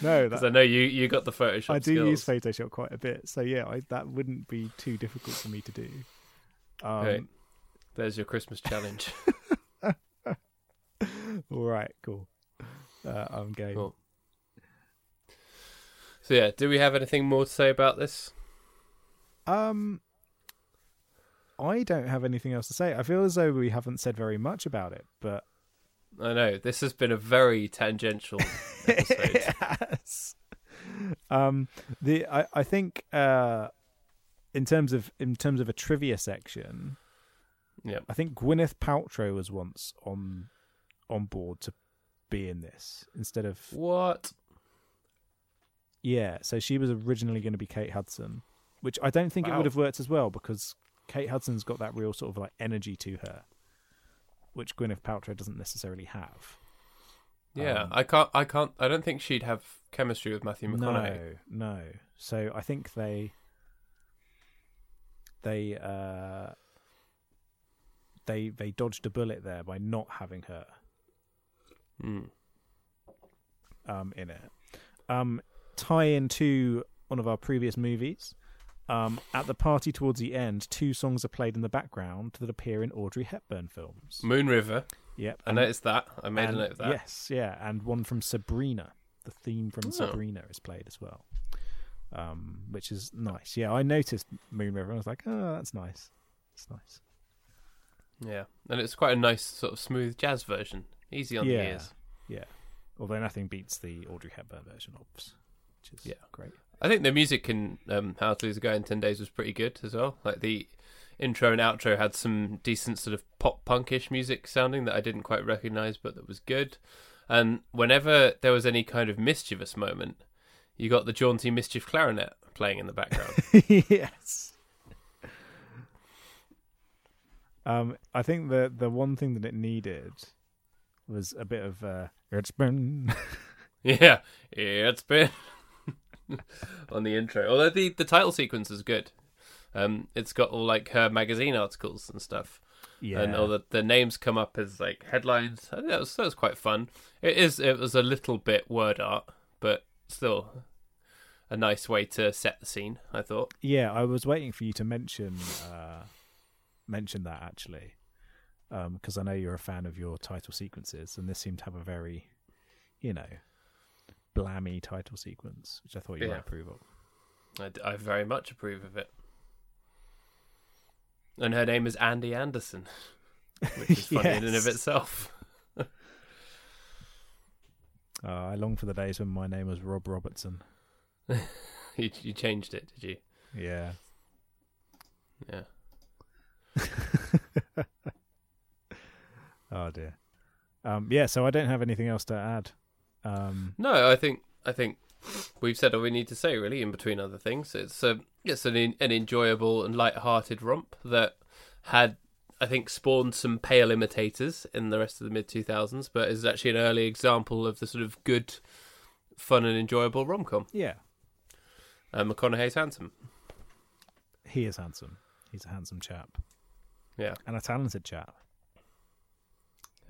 No, because I know you, you got the Photoshop. I do skills. use Photoshop quite a bit, so yeah, I, that wouldn't be too difficult for me to do. Um, hey, there's your Christmas challenge. All right, cool. Uh, I'm game. Cool. So yeah, do we have anything more to say about this? Um, I don't have anything else to say. I feel as though we haven't said very much about it, but. I know, this has been a very tangential episode. Yes. Um, the I, I think uh, in terms of in terms of a trivia section, yeah, I think Gwyneth Paltrow was once on on board to be in this instead of what? Yeah, so she was originally going to be Kate Hudson, which I don't think wow. it would have worked as well because Kate Hudson's got that real sort of like energy to her, which Gwyneth Paltrow doesn't necessarily have. Yeah, um, I can't. I can't. I don't think she'd have chemistry with Matthew McConaughey. No, no. So I think they, they, uh, they, they dodged a bullet there by not having her mm. um, in it. Um, tie into one of our previous movies. Um, at the party towards the end, two songs are played in the background that appear in Audrey Hepburn films. Moon River. Yep. And, I noticed that. I made and, a note of that. Yes, yeah. And one from Sabrina. The theme from oh. Sabrina is played as well, um, which is nice. Yeah, I noticed Moon River and I was like, oh, that's nice. It's nice. Yeah. And it's quite a nice sort of smooth jazz version. Easy on yeah. the ears. Yeah. Although nothing beats the Audrey Hepburn version, obviously, which is yeah. great. I think the music in um, How to Lose a Guy in ten Days was pretty good as well. Like the intro and outro had some decent sort of pop punkish music sounding that I didn't quite recognise, but that was good. And whenever there was any kind of mischievous moment, you got the jaunty mischief clarinet playing in the background. Yes. Um, I think the the one thing that it needed was a bit of uh, it's been. Yeah, it's been on the intro. Although the, the title sequence is good. Um, it's got all like her magazine articles and stuff. Yeah. And all the, the names come up as like headlines. I think that was that was quite fun. It is it was a little bit word art, but still a nice way to set the scene, I thought. Yeah, I was waiting for you to mention uh, mention that actually. Because um, I know you're a fan of your title sequences, and this seemed to have a very, you know, blammy title sequence, which I thought you yeah. might approve of. I, I very much approve of it. And her name is Andy Anderson, which is funny yes. in and of itself. uh, I long for the days when my name was Rob Robertson. you, you changed it, did you? Yeah. Yeah. Oh dear. Um, yeah, so I don't have anything else to add. Um, no, I think I think we've said all we need to say really. In between other things, it's a it's an an enjoyable and light-hearted romp that had, I think, spawned some pale imitators in the rest of the mid two thousands, but is actually an early example of the sort of good, fun and enjoyable rom com. Yeah, and McConaughey's handsome. He is handsome. He's a handsome chap. Yeah, and a talented chap.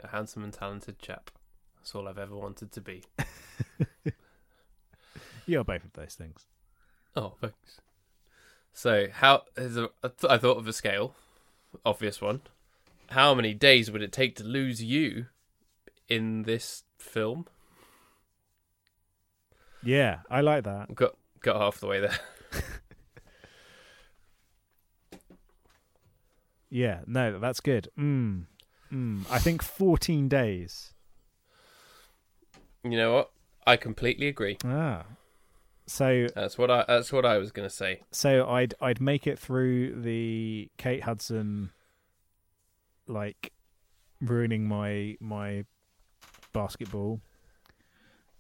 A handsome and talented chap. That's all I've ever wanted to be. You're both of those things. Oh, thanks. So, how is a, I thought of a scale, obvious one. How many days would it take to lose you in this film? Yeah, I like that. Got got half the way there. Yeah, no, that's good. Mm, mm, I think fourteen days. You know what? I completely agree. Ah, so that's what I that's what I was going to say. So I'd I'd make it through the Kate Hudson, like, ruining my my basketball.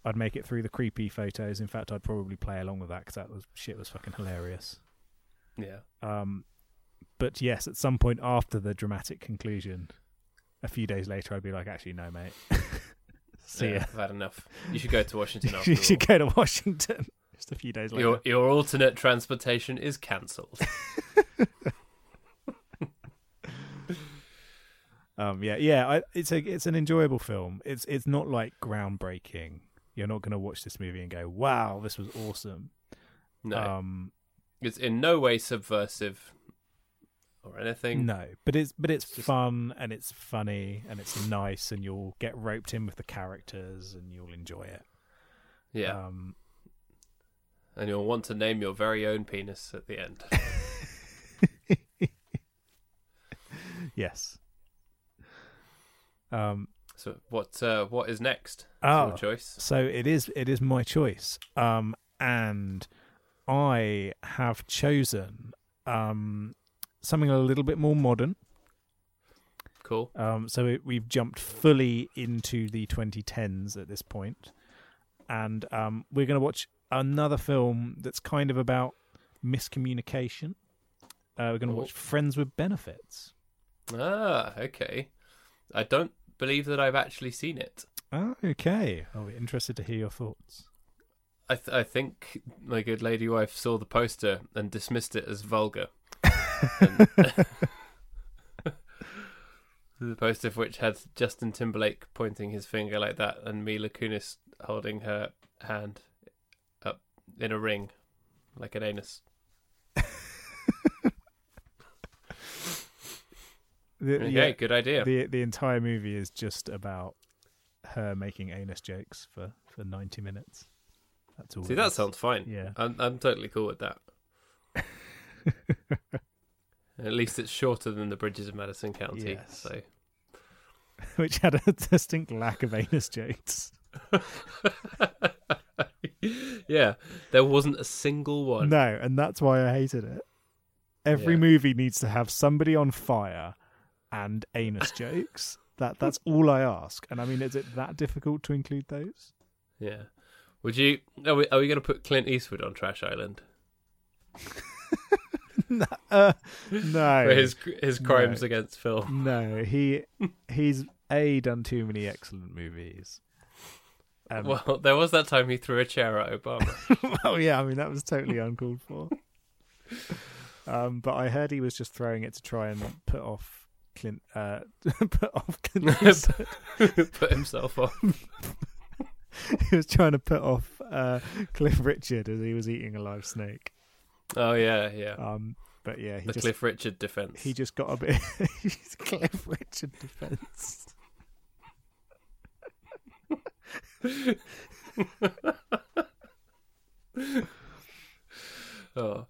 I'd make it through the creepy photos. In fact, I'd probably play along with that because that was shit was fucking hilarious. Yeah. Um, but yes, at some point after the dramatic conclusion, a few days later, I'd be like, actually, no, mate. See yeah, I've had enough. You should go to Washington after You should all. go to Washington just a few days later. Your, your alternate transportation is cancelled. um, yeah, yeah. I, it's a, it's an enjoyable film. It's it's not like groundbreaking. You're not going to watch this movie and go, "Wow, this was awesome." No, um, it's in no way subversive or anything. No, but it's but it's just fun and it's funny and it's nice and you'll get roped in with the characters and you'll enjoy it. Yeah, um, and you'll want to name your very own penis at the end. Yes. Um. So what? Uh, what is next? Oh, your choice. So it is. It is my choice. Um, and I have chosen. Um. Something a little bit more modern. Cool. Um, so it, we've jumped fully into the twenty tens at this point. And um, we're going to watch another film that's kind of about miscommunication. Uh, we're going to watch Friends with Benefits. Ah, okay. I don't believe that I've actually seen it. Ah, okay. I'll be interested to hear your thoughts. I, th- I think my good lady wife saw the poster and dismissed it as vulgar. And, the poster of which had Justin Timberlake pointing his finger like that and Mila Kunis holding her hand up in a ring like an anus. the, okay, yeah, good idea. The the entire movie is just about her making anus jokes for, for ninety minutes. That's all. See, that sounds fine. Yeah, I'm I'm totally cool with that. At least it's shorter than the Bridges of Madison County, yes. So which had a distinct lack of anus jokes. Yeah, there wasn't a single one. No, and that's why I hated it. Every yeah. movie needs to have somebody on fire and anus jokes. That that's all I ask. And I mean, is it that difficult to include those? Yeah. Would you? Are we, are we going to put Clint Eastwood on Trash Island? no, uh, no. For his his crimes no. against film. No, he he's a done too many excellent movies. Um, well, there was that time he threw a chair at Obama. Well, yeah, I mean that was totally uncalled for. Um, but I heard he was just throwing it to try and put off Clint. Uh, put off Clint. Put himself off. He was trying to put off uh, Cliff Richard as he was eating a live snake. Oh yeah, yeah. Um, but yeah, he the just, Cliff Richard defense. He just got a bit. He's Cliff Richard defense. Oh,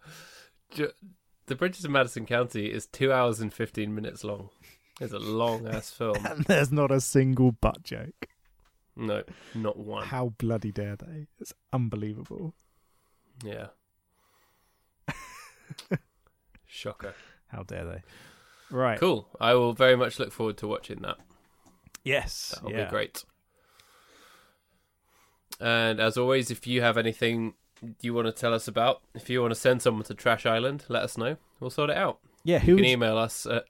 the Bridges of Madison County is two hours and fifteen minutes long. It's a long ass film, and there's not a single butt joke. No, not one. How bloody dare they? It's unbelievable. Yeah. Shocker. How dare they? Right. Cool. I will very much look forward to watching that. Yes. That'll yeah. be great. And as always, if you have anything you want to tell us about, if you want to send someone to Trash Island, let us know. We'll sort it out. Yeah, who you can email us at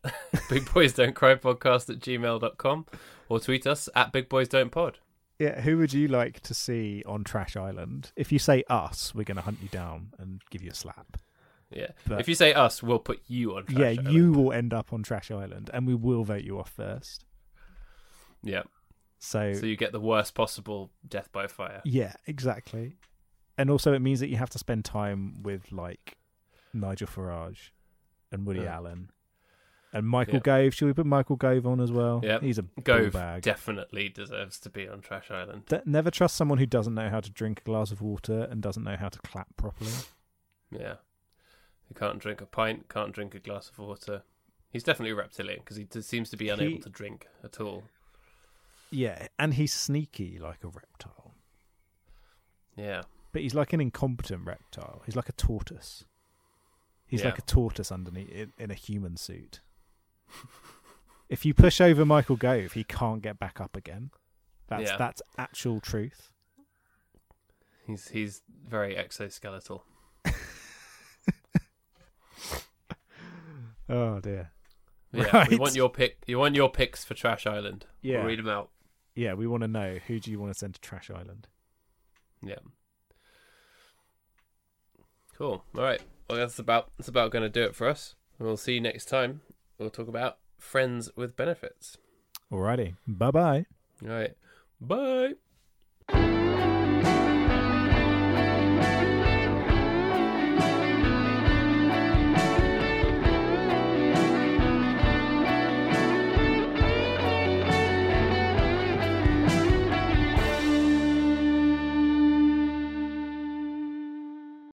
big boys don't cry podcast at gmail dot com or tweet us at big boys don't pod. Yeah, who would you like to see on Trash Island? If you say us, we're going to hunt you down and give you a slap. Yeah, but if you say us, we'll put you on Trash yeah, Island. Yeah, you will end up on Trash Island and we will vote you off first. Yeah. So, so you get the worst possible death by fire. Yeah, exactly. And also it means that you have to spend time with like Nigel Farage and Woody yeah. Allen. And Michael yeah. Gove. Should we put Michael Gove on as well? Yeah, he's a Gove bag. Definitely deserves to be on Trash Island. De- never trust someone who doesn't know how to drink a glass of water and doesn't know how to clap properly. Yeah, who can't drink a pint, can't drink a glass of water. He's definitely a reptilian because he t- seems to be unable he... to drink at all. Yeah, and he's sneaky like a reptile. Yeah, but he's like an incompetent reptile. He's like a tortoise. He's yeah. like a tortoise underneath in, in a human suit. If you push over Michael Gove, he can't get back up again. That's yeah. that's actual truth. He's he's very exoskeletal. Oh dear. Yeah, right. we want your pick. You want your picks for Trash Island. Yeah, we'll read them out. Yeah, we want to know who do you want to send to Trash Island. Yeah. Cool. All right. Well, that's about that's about going to do it for us. We'll see you next time. We'll talk about friends with benefits. Alrighty. Bye-bye. All right. Bye.